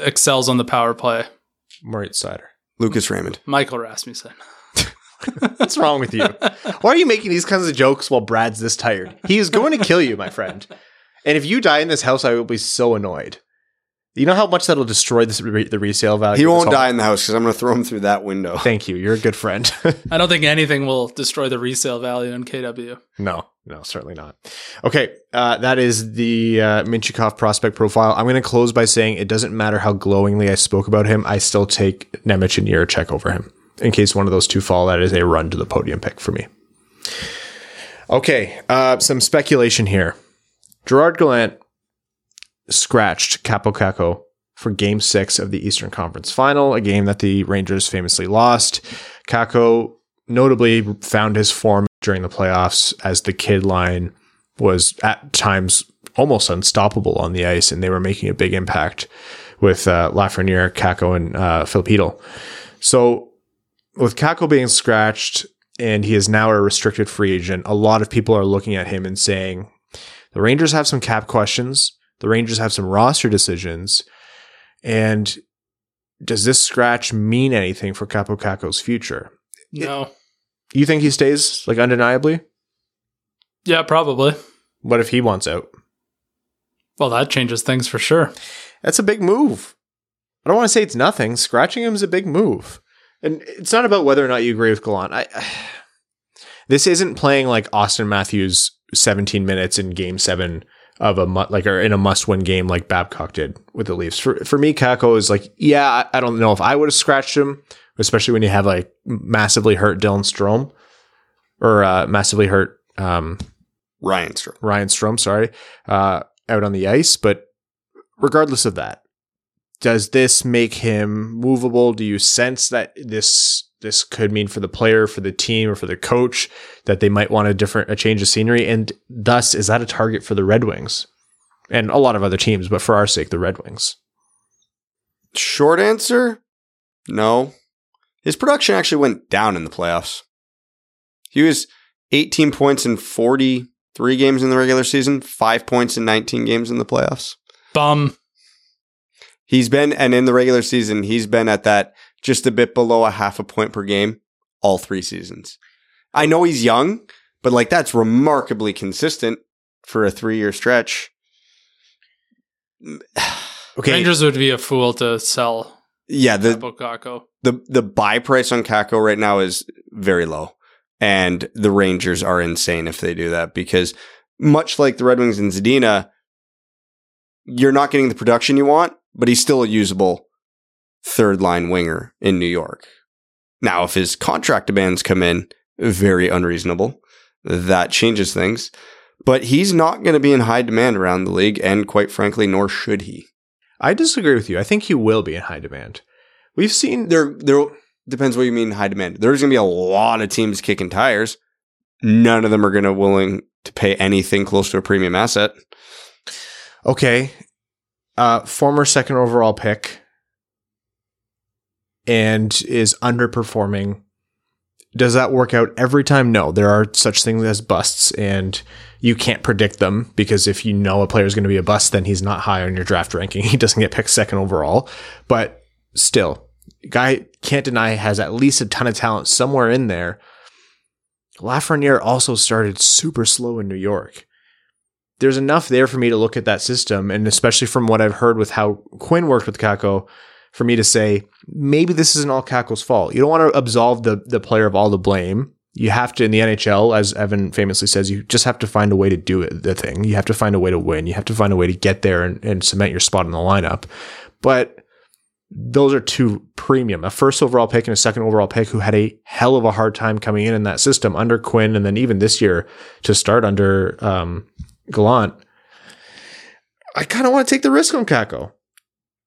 excels on the power play? Moritz Seider. Lucas Raymond. Michael Rasmussen. What's wrong with you? Why are you making these kinds of jokes while Brad's this tired? He is going to kill you, my friend. And if you die in this house, I will be so annoyed. You know how much that'll destroy this re- the resale value? He won't die in the house because I'm going to throw him through that window. Thank you. You're a good friend. I don't think anything will destroy the resale value in K W. No. No, certainly not. Okay, uh, that is the uh, Mintyukov prospect profile. I'm going to close by saying it doesn't matter how glowingly I spoke about him. I still take Nemec and Juracek over him. In case one of those two fall, that is a run to the podium pick for me. Okay, uh, some speculation here. Gerard Gallant scratched Kappo Kakko for Game six of the Eastern Conference Final, a game that the Rangers famously lost. Kakko notably found his form during the playoffs as the kid line was at times almost unstoppable on the ice, and they were making a big impact with uh, Lafreniere, Kakko, and uh, Filipino. So with Kakko being scratched and he is now a restricted free agent, a lot of people are looking at him and saying, the Rangers have some cap questions, the Rangers have some roster decisions, and does this scratch mean anything for Kappo Kakko's future? No. It, You think he stays, like, undeniably? Yeah, probably. What if he wants out? Well, that changes things for sure. That's a big move. I don't want to say it's nothing. Scratching him is a big move. And it's not about whether or not you agree with Gallant. I, I, this isn't playing, like, Austin Matthews seventeen minutes in Game seven of a mu- like or in a must-win game like Babcock did with the Leafs. For, for me, Kakko is like, yeah, I, I don't know if I would have scratched him. Especially when you have like massively hurt Dylan Strome or uh, massively hurt um, Ryan Strome. Ryan Strome, sorry, uh, out on the ice. But regardless of that, does this make him movable? Do you sense that this this could mean for the player, for the team, or for the coach that they might want a different, a change of scenery. And thus, is that a target for the Red Wings and a lot of other teams, but for our sake, the Red Wings? Short answer, no. His production actually went down in the playoffs. He was eighteen points in forty-three games in the regular season, five points in nineteen games in the playoffs. Bum. He's been, and in the regular season, he's been at that just a bit below a half a point per game all three seasons. I know he's young, but like that's remarkably consistent for a three-year stretch. Okay. Rangers would be a fool to sell. Yeah, the Kappo Kakko. the the buy price on Kakko right now is very low, and the Rangers are insane if they do that, because much like the Red Wings and Zadina, you're not getting the production you want, but he's still a usable third line winger in New York. Now, if his contract demands come in very unreasonable, that changes things. But he's not going to be in high demand around the league, and quite frankly, nor should he. I disagree with you. I think he will be in high demand. We've seen there, there depends what you mean high demand. There's going to be a lot of teams kicking tires. None of them are going to willing to pay anything close to a premium asset. Okay. Uh, former second overall pick and is underperforming. Does that work out every time? No, there are such things as busts, and you can't predict them, because if you know a player is going to be a bust, then he's not high on your draft ranking. He doesn't get picked second overall, but still, guy can't deny has at least a ton of talent somewhere in there. Lafreniere also started super slow in New York. There's enough there for me to look at that system, and especially from what I've heard with how Quinn worked with Kakko, for me to say, maybe this isn't all Kakko's fault. You don't want to absolve the, the player of all the blame. You have to, in the N H L, as Evan famously says, you just have to find a way to do it, the thing. You have to find a way to win. You have to find a way to get there and, and cement your spot in the lineup. But those are two premium. A first overall pick and a second overall pick who had a hell of a hard time coming in in that system under Quinn, and then even this year to start under um, Gallant. I kind of want to take the risk on Kakko.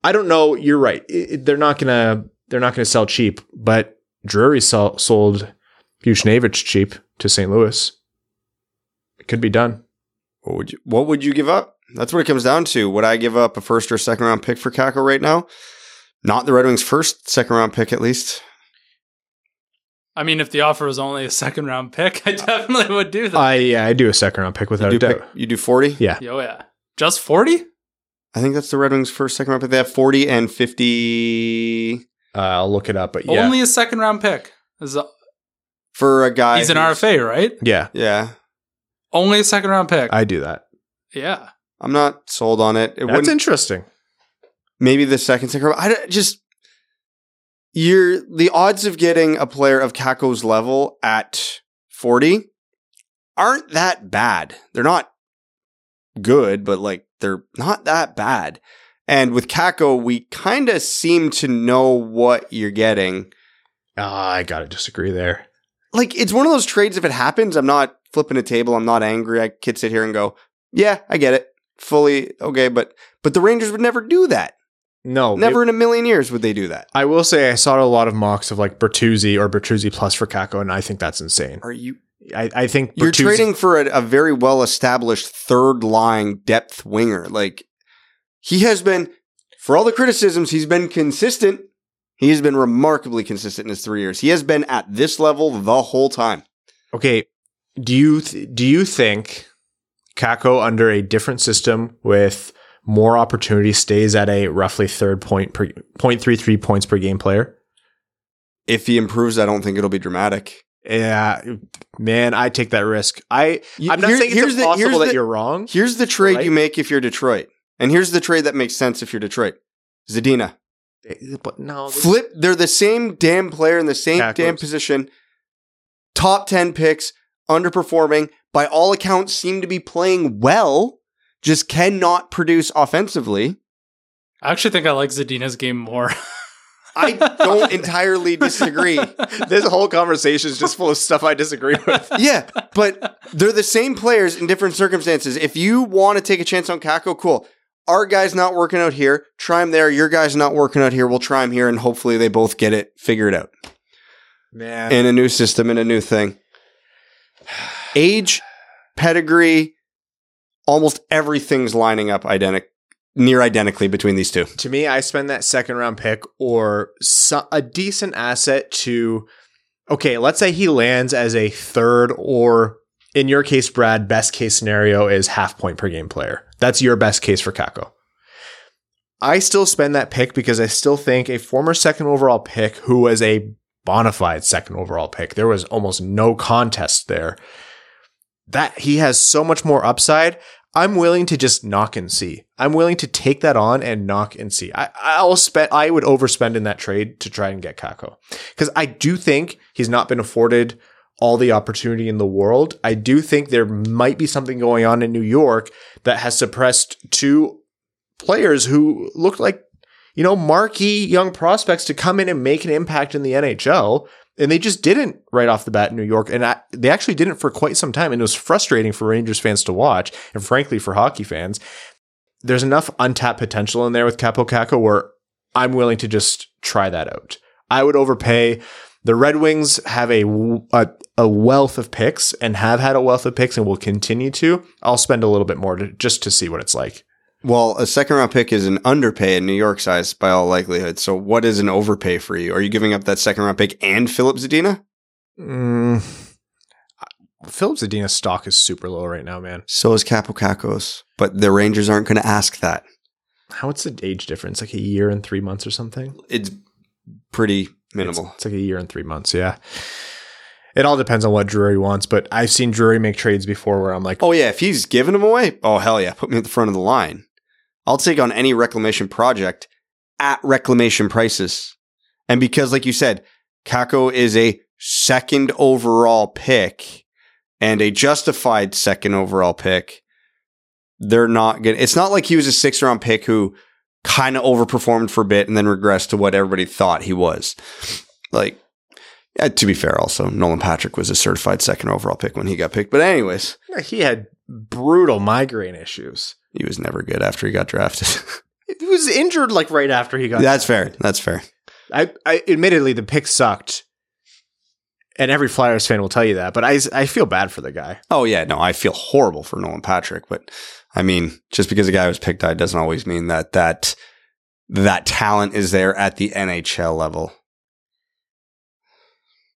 I don't know. You're right. It, they're not gonna. They're not gonna sell cheap. But Drury sold, sold Buchnevich cheap to Saint Louis. It could be done. What would you? What would you give up? That's what it comes down to. Would I give up a first or second round pick for Kakko right now? Not the Red Wings' first, second round pick at least. I mean, if the offer was only a second round pick, I definitely would do that. I yeah, I do a second round pick without a doubt. Pick, you do forty? Yeah. Oh yeah, just forty. I think that's the Red Wings' first second round pick. They have forty and fifty. Uh, I'll look it up, but yeah. Only a second round pick. Is a, for a guy. He's an R F A, right? Yeah. Yeah. Only a second round pick. I do that. Yeah. I'm not sold on it. it that's interesting. Maybe the second second round. I just, you're, the odds of getting a player of Kakko's level at forty aren't that bad. They're not good, but like, they're not that bad. And with Kakko, we kind of seem to know what you're getting. Uh, I got to disagree there. Like, it's one of those trades. If it happens, I'm not flipping a table. I'm not angry. I could sit here and go, yeah, I get it. Fully. Okay. But, but the Rangers would never do that. No. Never it, in a million years would they do that. I will say I saw a lot of mocks of like Bertuzzi or Bertuzzi plus for Kakko, and I think that's insane. Are you... I, I think Bertuzzi- you're trading for a, a very well-established third-line depth winger. Like, he has been, for all the criticisms, he's been consistent. He has been remarkably consistent in his three years. He has been at this level the whole time. Okay, do you th- do you think Kakko under a different system with more opportunity stays at a roughly third point per point three three points per game player? If he improves, I don't think it'll be dramatic. Yeah, man, I take that risk. I, I'm not Here, saying it's impossible the, that the, you're wrong. Here's the trade right? you make if you're Detroit. And here's the trade that makes sense if you're Detroit. Zadina. But no, Flip, they're the same damn player in the same Kakko's. damn position. Top ten picks, underperforming. By all accounts, seem to be playing well. Just cannot produce offensively. I actually think I like Zadina's game more. I don't entirely disagree. This whole conversation is just full of stuff I disagree with. Yeah, but they're the same players in different circumstances. If you want to take a chance on Kakko, cool. Our guy's not working out here. Try him there. Your guy's not working out here. We'll try him here, and hopefully they both get it, figure it out. Man. In a new system, in a new thing. Age, pedigree, almost everything's lining up identical. Near identically between these two. To me, I spend that second round pick or so, a decent asset to, okay, let's say he lands as a third or, in your case, Brad, best case scenario is half point per game player. That's your best case for Kakko. I still spend that pick because I still think a former second overall pick who was a bona fide second overall pick, there was almost no contest there, that he has so much more upside. I'm willing to just knock and see. I'm willing to take that on and knock and see. I, I'll spend. I would overspend in that trade to try and get Kakko because I do think he's not been afforded all the opportunity in the world. I do think there might be something going on in New York that has suppressed two players who looked like, you know, marquee young prospects to come in and make an impact in the N H L. And they just didn't right off the bat in New York. And I, they actually didn't for quite some time. And it was frustrating for Rangers fans to watch. And frankly, for hockey fans, there's enough untapped potential in there with Kappo Kakko where I'm willing to just try that out. I would overpay. The Red Wings have a, a, a wealth of picks and have had a wealth of picks and will continue to. I'll spend a little bit more to, just to see what it's like. Well, a second round pick is an underpay in New York size by all likelihood. So what is an overpay for you? Are you giving up that second round pick and Philip Zadina? Mm. Philip Zadina's stock is super low right now, man. So is Kappo Kakko's, but the Rangers aren't going to ask that. How is the age difference? Like a year and three months or something? It's pretty minimal. It's, it's like a year and three months, yeah. It all depends on what Drury wants, but I've seen Drury make trades before where I'm like, oh yeah, if he's giving them away, oh hell yeah, put me at the front of the line. I'll take on any reclamation project at reclamation prices. And because, like you said, Kakko is a second overall pick and a justified second overall pick, they're not going to... It's not like he was a sixth-round pick who kind of overperformed for a bit and then regressed to what everybody thought he was. Like, yeah, to be fair, also, Nolan Patrick was a certified second overall pick when he got picked. But anyways... He had brutal migraine issues. He was never good after he got drafted. He was injured like right after he got That's drafted. That's fair. That's fair. I, I admittedly, the pick sucked. And every Flyers fan will tell you that. But I, I feel bad for the guy. Oh, yeah. No, I feel horrible for Nolan Patrick. But, I mean, just because a guy was picked high doesn't always mean that that, that talent is there at the N H L level.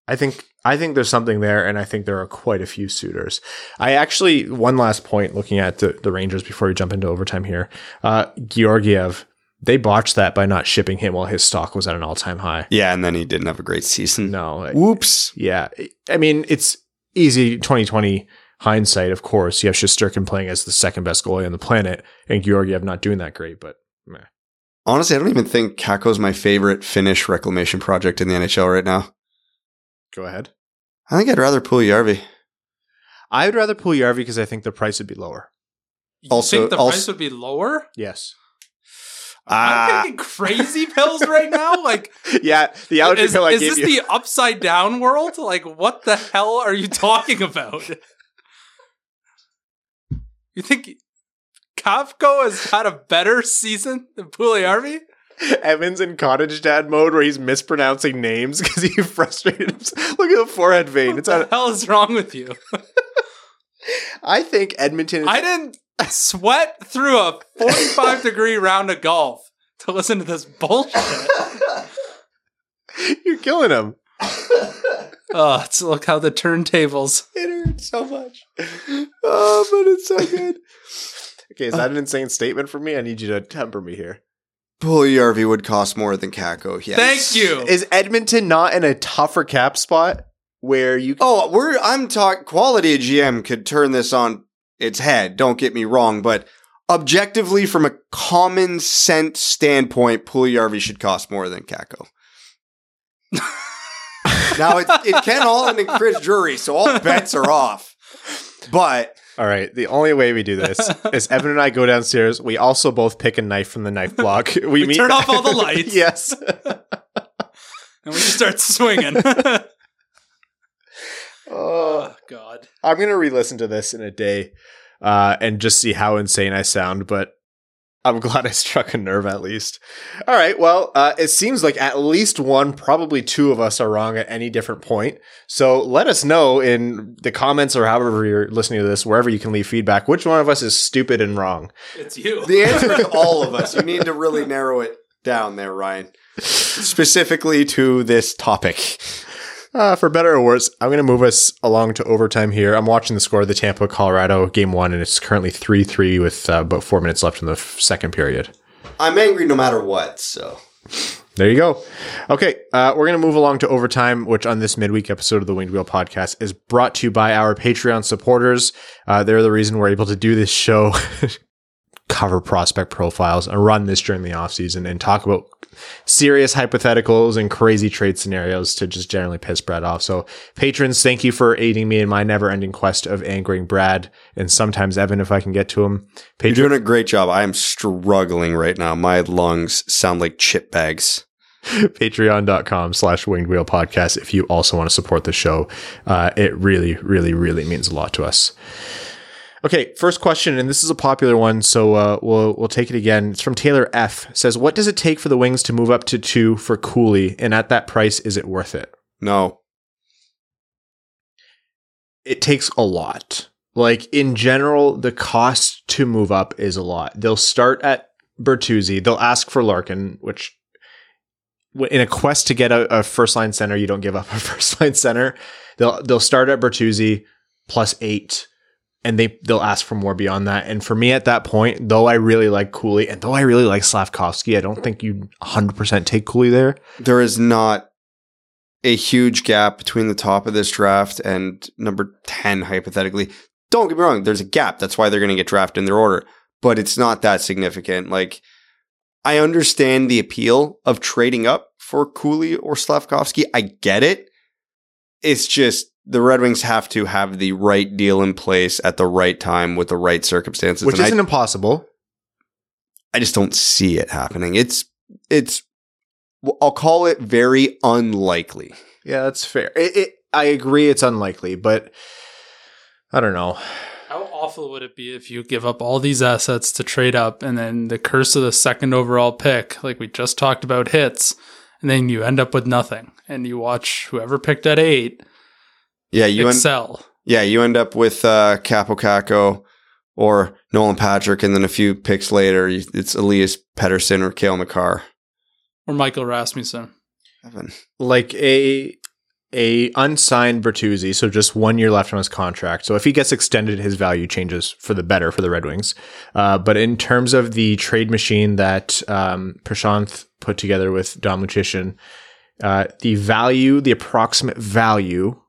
I think... I think there's something there, and I think there are quite a few suitors. I actually, one last point looking at the, the Rangers before we jump into overtime here. Uh, Georgiev, they botched that by not shipping him while his stock was at an all-time high. Yeah, and then he didn't have a great season. No. Whoops. Yeah. I mean, it's easy twenty twenty hindsight, of course. You have Shesterkin playing as the second-best goalie on the planet, and Georgiev not doing that great, but meh. Honestly, I don't even think Kakko's my favorite Finnish reclamation project in the N H L right now. Go ahead. I think I'd rather pull Järvi. I would rather pull Järvi because I think the price would be lower. You also, think the also, price would be lower? Yes. Uh, I'm taking crazy pills right now. Like, yeah, the allergy is, pill I is gave this you. The upside down world? Like, what the hell are you talking about? You think Kakko has had a better season than Puljujärvi? Evan's in cottage dad mode where he's mispronouncing names because he frustrated himself. Look at the forehead vein. What it's the on- hell is wrong with you? I think Edmonton... Is- I didn't sweat through a forty-five degree round of golf to listen to this bullshit. You're killing him. Oh, it's look how the turntables... It hurts so much. Oh, but it's so good. Okay, is that an insane statement for me? I need you to temper me here. Puljujärvi would cost more than Kakko. Yes. Thank you. Is Edmonton not in a tougher cap spot where you? Can- oh, we're. I'm talking quality of G M could turn this on its head. Don't get me wrong, but objectively, from a common sense standpoint, Puljujärvi should cost more than Kakko. Now it, it Ken Holland and Chris Drury, so all bets are off. But. All right. The only way we do this is Evan and I go downstairs. We also both pick a knife from the knife block. We, we meet- turn off all the lights. Yes. And we just start swinging. oh, oh, God. I'm going to re-listen to this in a day uh, and just see how insane I sound. But I'm glad I struck a nerve at least. All right. Well, uh, it seems like at least one, probably two of us are wrong at any different point. So let us know in the comments or however you're listening to this, wherever you can leave feedback, which one of us is stupid and wrong. It's you. The answer is all of us. You need to really narrow it down there, Ryan. Specifically to this topic. Uh, for better or worse, I'm going to move us along to overtime here. I'm watching the score of the Tampa Colorado game one, and it's currently three three with uh, about four minutes left in the f- second period. I'm angry no matter what, so... There you go. Okay, uh, we're going to move along to overtime, which on this midweek episode of the Winged Wheel podcast is brought to you by our Patreon supporters. Uh, they're the reason we're able to do this show, cover prospect profiles, and run this during the offseason, and talk about serious hypotheticals and crazy trade scenarios to just generally piss Brad off. So patrons, thank you for aiding me in my never ending quest of angering Brad and sometimes Evan, if I can get to him. Patron- You're doing a great job. I am struggling right now. My lungs sound like chip bags. Patreon.com slash winged wheel podcast. If you also want to support the show, uh, it really, really, really means a lot to us. Okay, first question, and this is a popular one, so uh, we'll we'll take it again. It's from Taylor F. Says, what does it take for the Wings to move up to two for Cooley, and at that price, is it worth it? No. It takes a lot. Like, in general, the cost to move up is a lot. They'll start at Bertuzzi. They'll ask for Larkin, which in a quest to get a, a first-line center, you don't give up a first-line center. They'll, they'll start at Bertuzzi plus eight. And they, they'll ask for more beyond that. And for me at that point, though I really like Cooley and though I really like Slavkovsky, I don't think you one hundred percent take Cooley there. There is not a huge gap between the top of this draft and number ten, hypothetically. Don't get me wrong. There's a gap. That's why they're going to get drafted in their order. But it's not that significant. Like, I understand the appeal of trading up for Cooley or Slavkovsky. I get it. It's just... the Red Wings have to have the right deal in place at the right time with the right circumstances. Which and isn't I, impossible. I just don't see it happening. It's, it's, I'll call it very unlikely. Yeah, that's fair. It, it, I agree it's unlikely, but I don't know. How awful would it be if you give up all these assets to trade up and then the curse of the second overall pick, like we just talked about, hits, and then you end up with nothing and you watch whoever picked at eight. Yeah, you excel. End, yeah, you end up with uh, Kappo Kakko or Nolan Patrick, and then a few picks later, it's Elias Pettersson or Cale Makar or Michael Rasmussen. Evan. Like a a unsigned Bertuzzi, so just one year left on his contract. So if he gets extended, his value changes for the better for the Red Wings. Uh, but in terms of the trade machine that um, Prashanth put together with Dom Lucian, uh, the value, the approximate value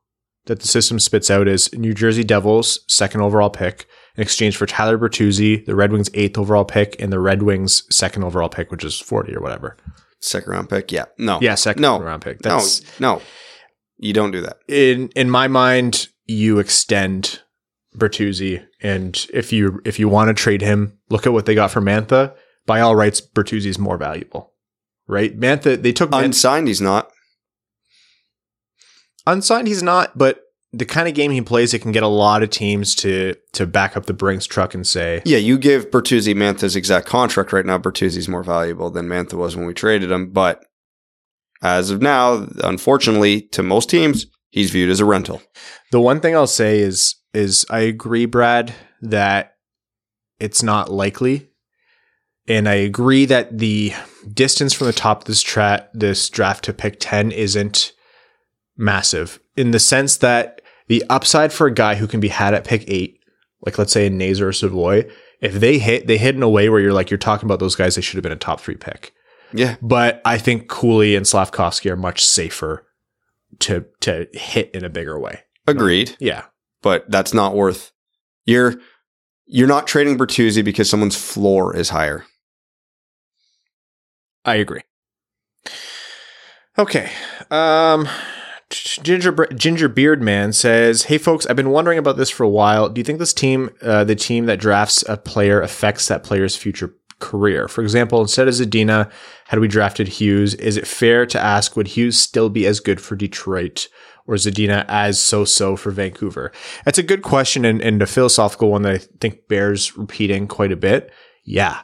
that the system spits out is New Jersey Devils second overall pick in exchange for Tyler Bertuzzi, the Red Wings eighth overall pick, and the Red Wings second overall pick, which is forty or whatever. Second round pick, yeah, no, yeah, second no. round pick. That's, no, no, you don't do that. In in my mind, you extend Bertuzzi, and if you if you want to trade him, look at what they got for Mantha. By all rights, Bertuzzi is more valuable, right? Mantha, they took Mantha. Unsigned. He's not. Unsigned, he's not, but the kind of game he plays, it can get a lot of teams to to back up the Brinks truck and say... Yeah, you give Bertuzzi Mantha's exact contract right now, Bertuzzi's more valuable than Mantha was when we traded him, but as of now, unfortunately, to most teams, he's viewed as a rental. The one thing I'll say is, is I agree, Brad, that it's not likely, and I agree that the distance from the top of this, tra- this draft to pick ten isn't... massive in the sense that the upside for a guy who can be had at pick eight, like let's say a Nazer or Savoy, if they hit, they hit in a way where you're like, you're talking about those guys, they should have been a top three pick. Yeah. But I think Cooley and Slavkovsky are much safer to, to hit in a bigger way. Agreed. Yeah. But that's not worth you're, you're not trading Bertuzzi because someone's floor is higher. I agree. Okay. Um, Ginger Ginger Beard Man says, "Hey folks, I've been wondering about this for a while. Do you think this team, uh, the team that drafts a player, affects that player's future career? For example, instead of Zadina, had we drafted Hughes, is it fair to ask would Hughes still be as good for Detroit, or Zadina as so-so for Vancouver?" That's a good question and, and a philosophical one that I think bears repeating quite a bit. Yeah,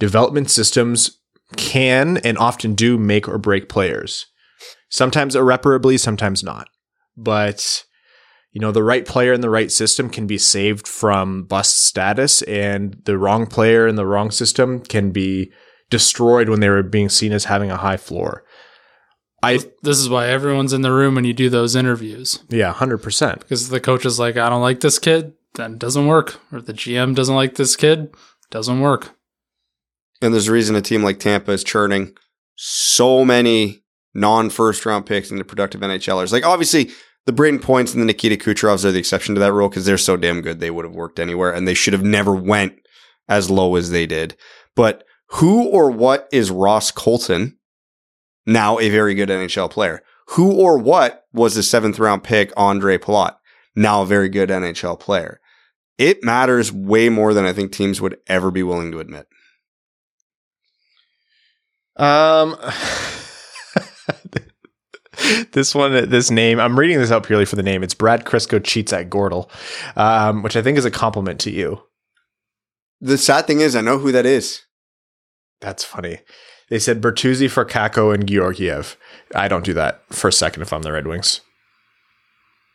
development systems can and often do make or break players. Sometimes irreparably, sometimes not. But, you know, the right player in the right system can be saved from bust status, and the wrong player in the wrong system can be destroyed when they were being seen as having a high floor. I. This is why everyone's in the room when you do those interviews. Yeah, one hundred percent. Because the coach is like, I don't like this kid, then it doesn't work. Or the G M doesn't like this kid, doesn't work. And there's a reason a team like Tampa is churning so many non-first round picks into productive N H Lers. Like, obviously, the Brayden Points and the Nikita Kucherovs are the exception to that rule because they're so damn good they would have worked anywhere, and they should have never went as low as they did. But who or what is Ross Colton, now a very good N H L player? Who or what was the seventh round pick Andre Palat, now a very good N H L player? It matters way more than I think teams would ever be willing to admit. Um, this one, this name, I'm reading this out purely for the name. It's Brad Crisko cheats at Gortal, um, which I think is a compliment to you. The sad thing is, I know who that is. That's funny. They said Bertuzzi for Kakko and Georgiev. I don't do that for a second if I'm the Red Wings.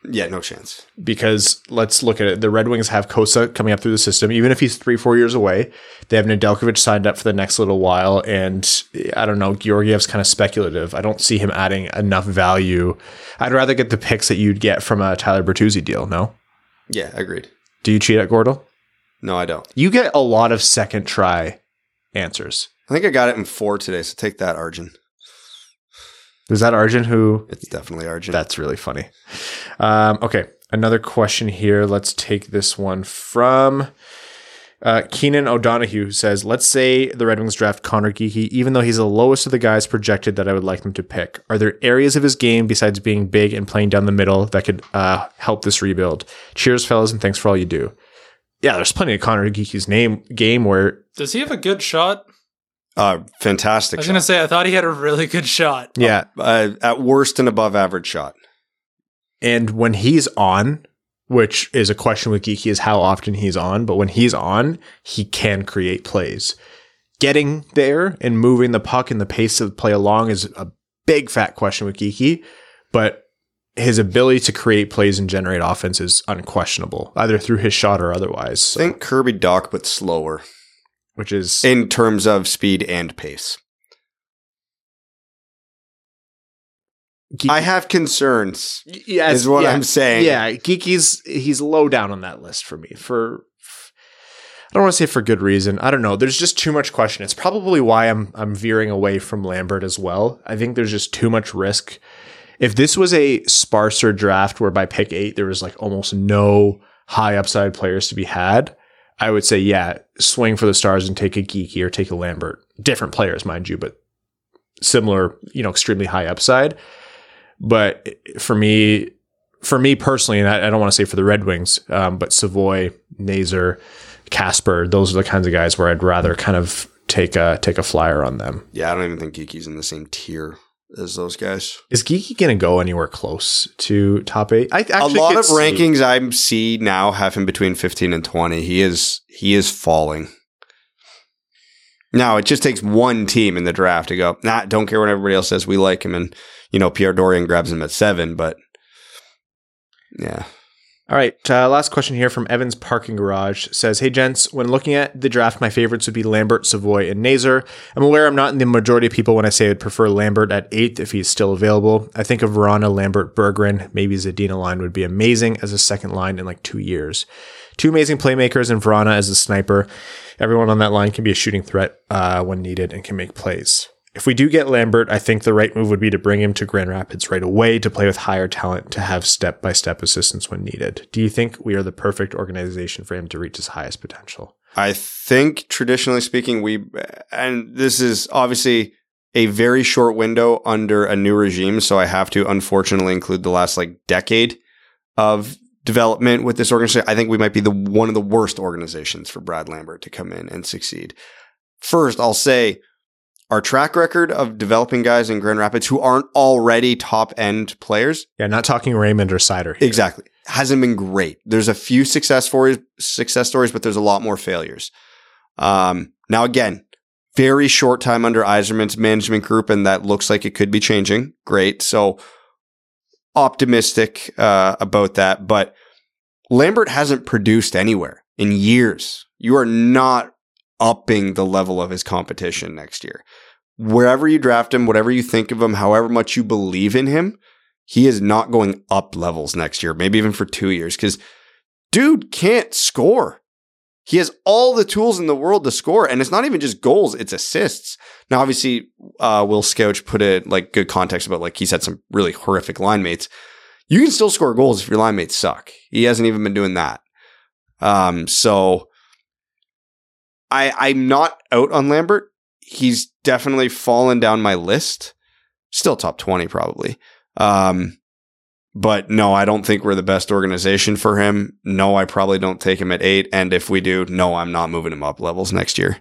Yeah, no chance. Because let's look at it. The Red Wings have Cossa coming up through the system, even if he's three, four years away. They have Nedeljkovic signed up for the next little while. And I don't know, Georgiev's kind of speculative. I don't see him adding enough value. I'd rather get the picks that you'd get from a Tyler Bertuzzi deal, no? Yeah, agreed. Do you cheat at Gortal? No, I don't. You get a lot of second try answers. I think I got it in four today, so take that, Arjun. Is that Arjun who? It's definitely Arjun. That's really funny. Um, okay. Another question here. Let's take this one from uh, Keenan O'Donohue, who says, let's say the Red Wings draft Connor Geekie, even though he's the lowest of the guys projected that I would like them to pick. Are there areas of his game besides being big and playing down the middle that could uh, help this rebuild? Cheers, fellas, and thanks for all you do. Yeah, there's plenty of Connor Geekie's name game where. Does he have a good shot? Uh, fantastic. I was going to say, I thought he had a really good shot. Yeah. Uh, at worst, an above average shot. And when he's on, which is a question with Geekie is how often he's on, but when he's on, he can create plays. Getting there and moving the puck and the pace of the play along is a big fat question with Geekie, but his ability to create plays and generate offense is unquestionable, either through his shot or otherwise. So. Think Kirby Doc, but slower. Which is in terms of speed and pace. Geeky. I have concerns. Yeah, is what yeah, I'm saying. Yeah, Geeky's he's low down on that list for me. For I don't want to say for good reason. I don't know. There's just too much question. It's probably why I'm I'm veering away from Lambert as well. I think there's just too much risk. If this was a sparser draft where by pick eight there was like almost no high upside players to be had, I would say, yeah, swing for the stars and take a Geekie or take a Lambert. Different players, mind you, but similar, you know, extremely high upside. But for me, for me personally, and I, I don't want to say for the Red Wings, um, but Savoy, Nazer, Casper, those are the kinds of guys where I'd rather kind of take a take a flyer on them. Yeah, I don't even think Geekie's in the same tier as those guys. Is Geekie going to go anywhere close to top eight? I a lot of rankings I see now have him between fifteen and twenty. He is he is falling. Now, it just takes one team in the draft to go, nah, don't care what everybody else says. We like him. And, you know, Pierre Dorian grabs him at seven, but yeah. All right. Uh, last question here from Evan's Parking Garage says, hey, gents, when looking at the draft, my favorites would be Lambert, Savoy, and Nazer. I'm aware I'm not in the majority of people when I say I'd prefer Lambert at eighth if he's still available. I think of Verona, Lambert, Berggren, maybe Zadina line would be amazing as a second line in like two years. Two amazing playmakers and Verona as a sniper. Everyone on that line can be a shooting threat uh, when needed and can make plays. If we do get Lambert, I think the right move would be to bring him to Grand Rapids right away to play with higher talent to have step-by-step assistance when needed. Do you think we are the perfect organization for him to reach his highest potential? I think, traditionally speaking, we – and this is obviously a very short window under a new regime, so I have to unfortunately include the last like decade of development with this organization. I think we might be the one of the worst organizations for Brad Lambert to come in and succeed. First, I'll say – our track record of developing guys in Grand Rapids who aren't already top-end players. Yeah, not talking Raymond or Seider here. Exactly. Hasn't been great. There's a few success stories, success stories, but there's a lot more failures. Um, now, again, very short time under Yzerman's management group, and that looks like it could be changing. Great. So optimistic uh, about that. But Lambert hasn't produced anywhere in years. You are not upping the level of his competition next year. Wherever you draft him, whatever you think of him, however much you believe in him, he is not going up levels next year, maybe even for two years, because dude can't score. He has all the tools in the world to score, and it's not even just goals, it's assists. Now, obviously, uh, Will Skouch put it like good context about like he's had some really horrific line mates. You can still score goals if your line mates suck. He hasn't even been doing that. Um, so I, I'm not out on Lambert. He's definitely fallen down my list. Still top twenty probably. Um, but no, I don't think we're the best organization for him. No, I probably don't take him at eight. And if we do, no, I'm not moving him up levels next year.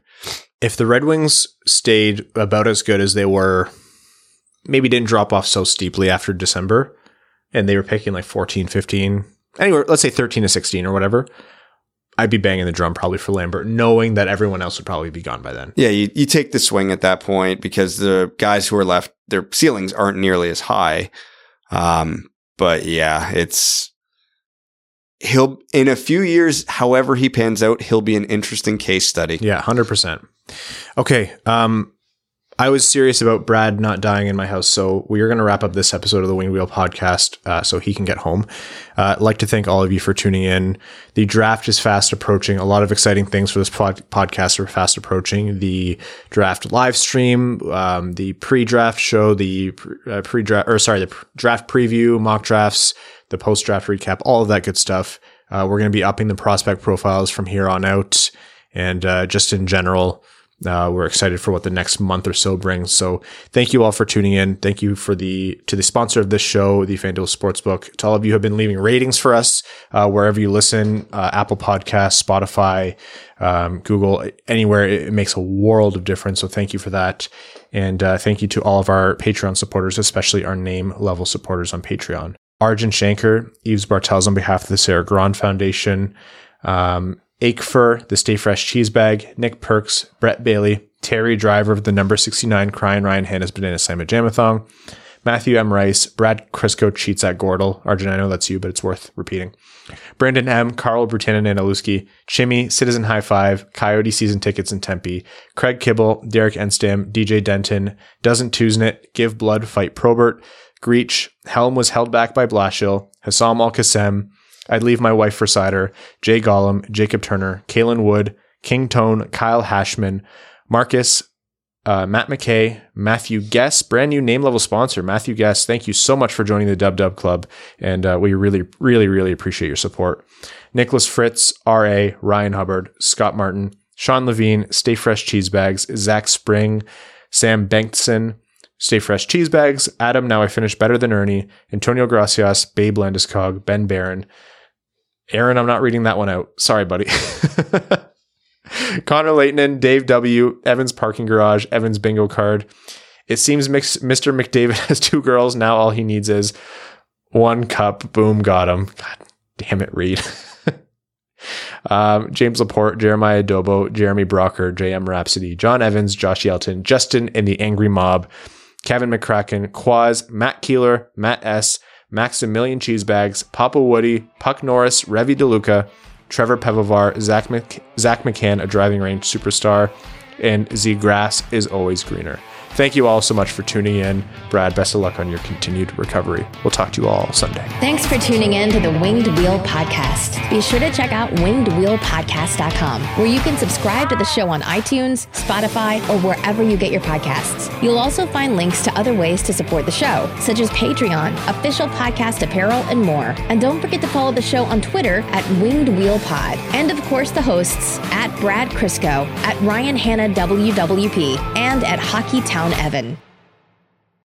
If the Red Wings stayed about as good as they were, maybe didn't drop off so steeply after December, and they were picking like fourteen, fifteen, anywhere, let's say thirteen to sixteen or whatever, I'd be banging the drum probably for Lambert, knowing that everyone else would probably be gone by then. Yeah, you, you take the swing at that point because the guys who are left, their ceilings aren't nearly as high. Um, but yeah, it's he'll in a few years, however he pans out, he'll be an interesting case study. Yeah, one hundred percent. Okay. Um, I was serious about Brad not dying in my house, so we are going to wrap up this episode of the Wing Wheel Podcast uh, so he can get home. Uh, I'd like to thank all of you for tuning in. The draft is fast approaching. A lot of exciting things for this pod- podcast are fast approaching. The draft live stream, um, the pre-draft show, the pre- uh, pre-draft or sorry, the pre- draft preview, mock drafts, the post-draft recap, all of that good stuff. Uh, we're going to be upping the prospect profiles from here on out, and uh, just in general. Uh, we're excited for what the next month or so brings. So thank you all for tuning in. Thank you for the to the sponsor of this show, the FanDuel Sportsbook. To all of you who have been leaving ratings for us, uh, wherever you listen, uh, Apple Podcasts, Spotify, um, Google, anywhere. It makes a world of difference. So thank you for that. And uh, thank you to all of our Patreon supporters, especially our name level supporters on Patreon. Arjun Shankar, Yves Bartels on behalf of the Sarah Grand Foundation, um, Aikfer, the Stay Fresh Cheese Bag, Nick Perks, Brett Bailey, Terry Driver of the number sixty-nine, Crying Ryan Hanna's Banana Slamma Jamathong, Matthew M. Rice, Brad Crisko Cheats at Gordle. Arjun, I know that's you, but it's worth repeating. Brandon M., Carl Brutanen and Aluski, Chimmy, Citizen High Five, Coyote Season Tickets in Tempe, Craig Kibble, Derek Enstam, D J Denton, Doesn't Tuesnit, Give Blood, Fight Probert, Greach, Helm was held back by Blashill, Hassam Al-Qassem, I'd Leave My Wife for Cider, Jay Gollum, Jacob Turner, Kalen Wood, King Tone, Kyle Hashman, Marcus, uh, Matt McKay, Matthew Guess, brand new name level sponsor, Matthew Guess. Thank you so much for joining the Dub Dub Club. And uh, we really, really, really appreciate your support. Nicholas Fritz, R A, Ryan Hubbard, Scott Martin, Sean Levine, Stay Fresh Cheese Bags, Zach Spring, Sam Bengtson, Stay Fresh Cheese Bags, Adam, Now I Finish Better Than Ernie, Antonio Gracias, Babe Landeskog, Ben Barron, Aaron, I'm not reading that one out. Sorry, buddy. Connor Leighton, Dave W., Evan's Parking Garage, Evan's Bingo Card. It seems mix, Mister McDavid has two girls. Now all he needs is one cup. Boom, got him. God damn it, Reed. um, James Laporte, Jeremiah Dobo, Jeremy Brocker, J M Rhapsody, John Evans, Josh Yelton, Justin and the Angry Mob, Kevin McCracken, Quaz, Matt Keeler, Matt S., Maximilian Cheesebags, Papa Woody, Puck Norris, Revy DeLuca, Trevor Pevovar, Zach, Mc- Zach McCann, a driving range superstar, and Z Grass is always greener. Thank you all so much for tuning in. Brad, best of luck on your continued recovery. We'll talk to you all Sunday. Thanks for tuning in to the Winged Wheel Podcast. Be sure to check out winged wheel podcast dot com, where you can subscribe to the show on iTunes, Spotify, or wherever you get your podcasts. You'll also find links to other ways to support the show, such as Patreon, official podcast apparel, and more. And don't forget to follow the show on Twitter at Winged Wheel Pod. And of course, the hosts at Brad Crisko, at Ryan Hanna W W P, and at Hockey Town Evan.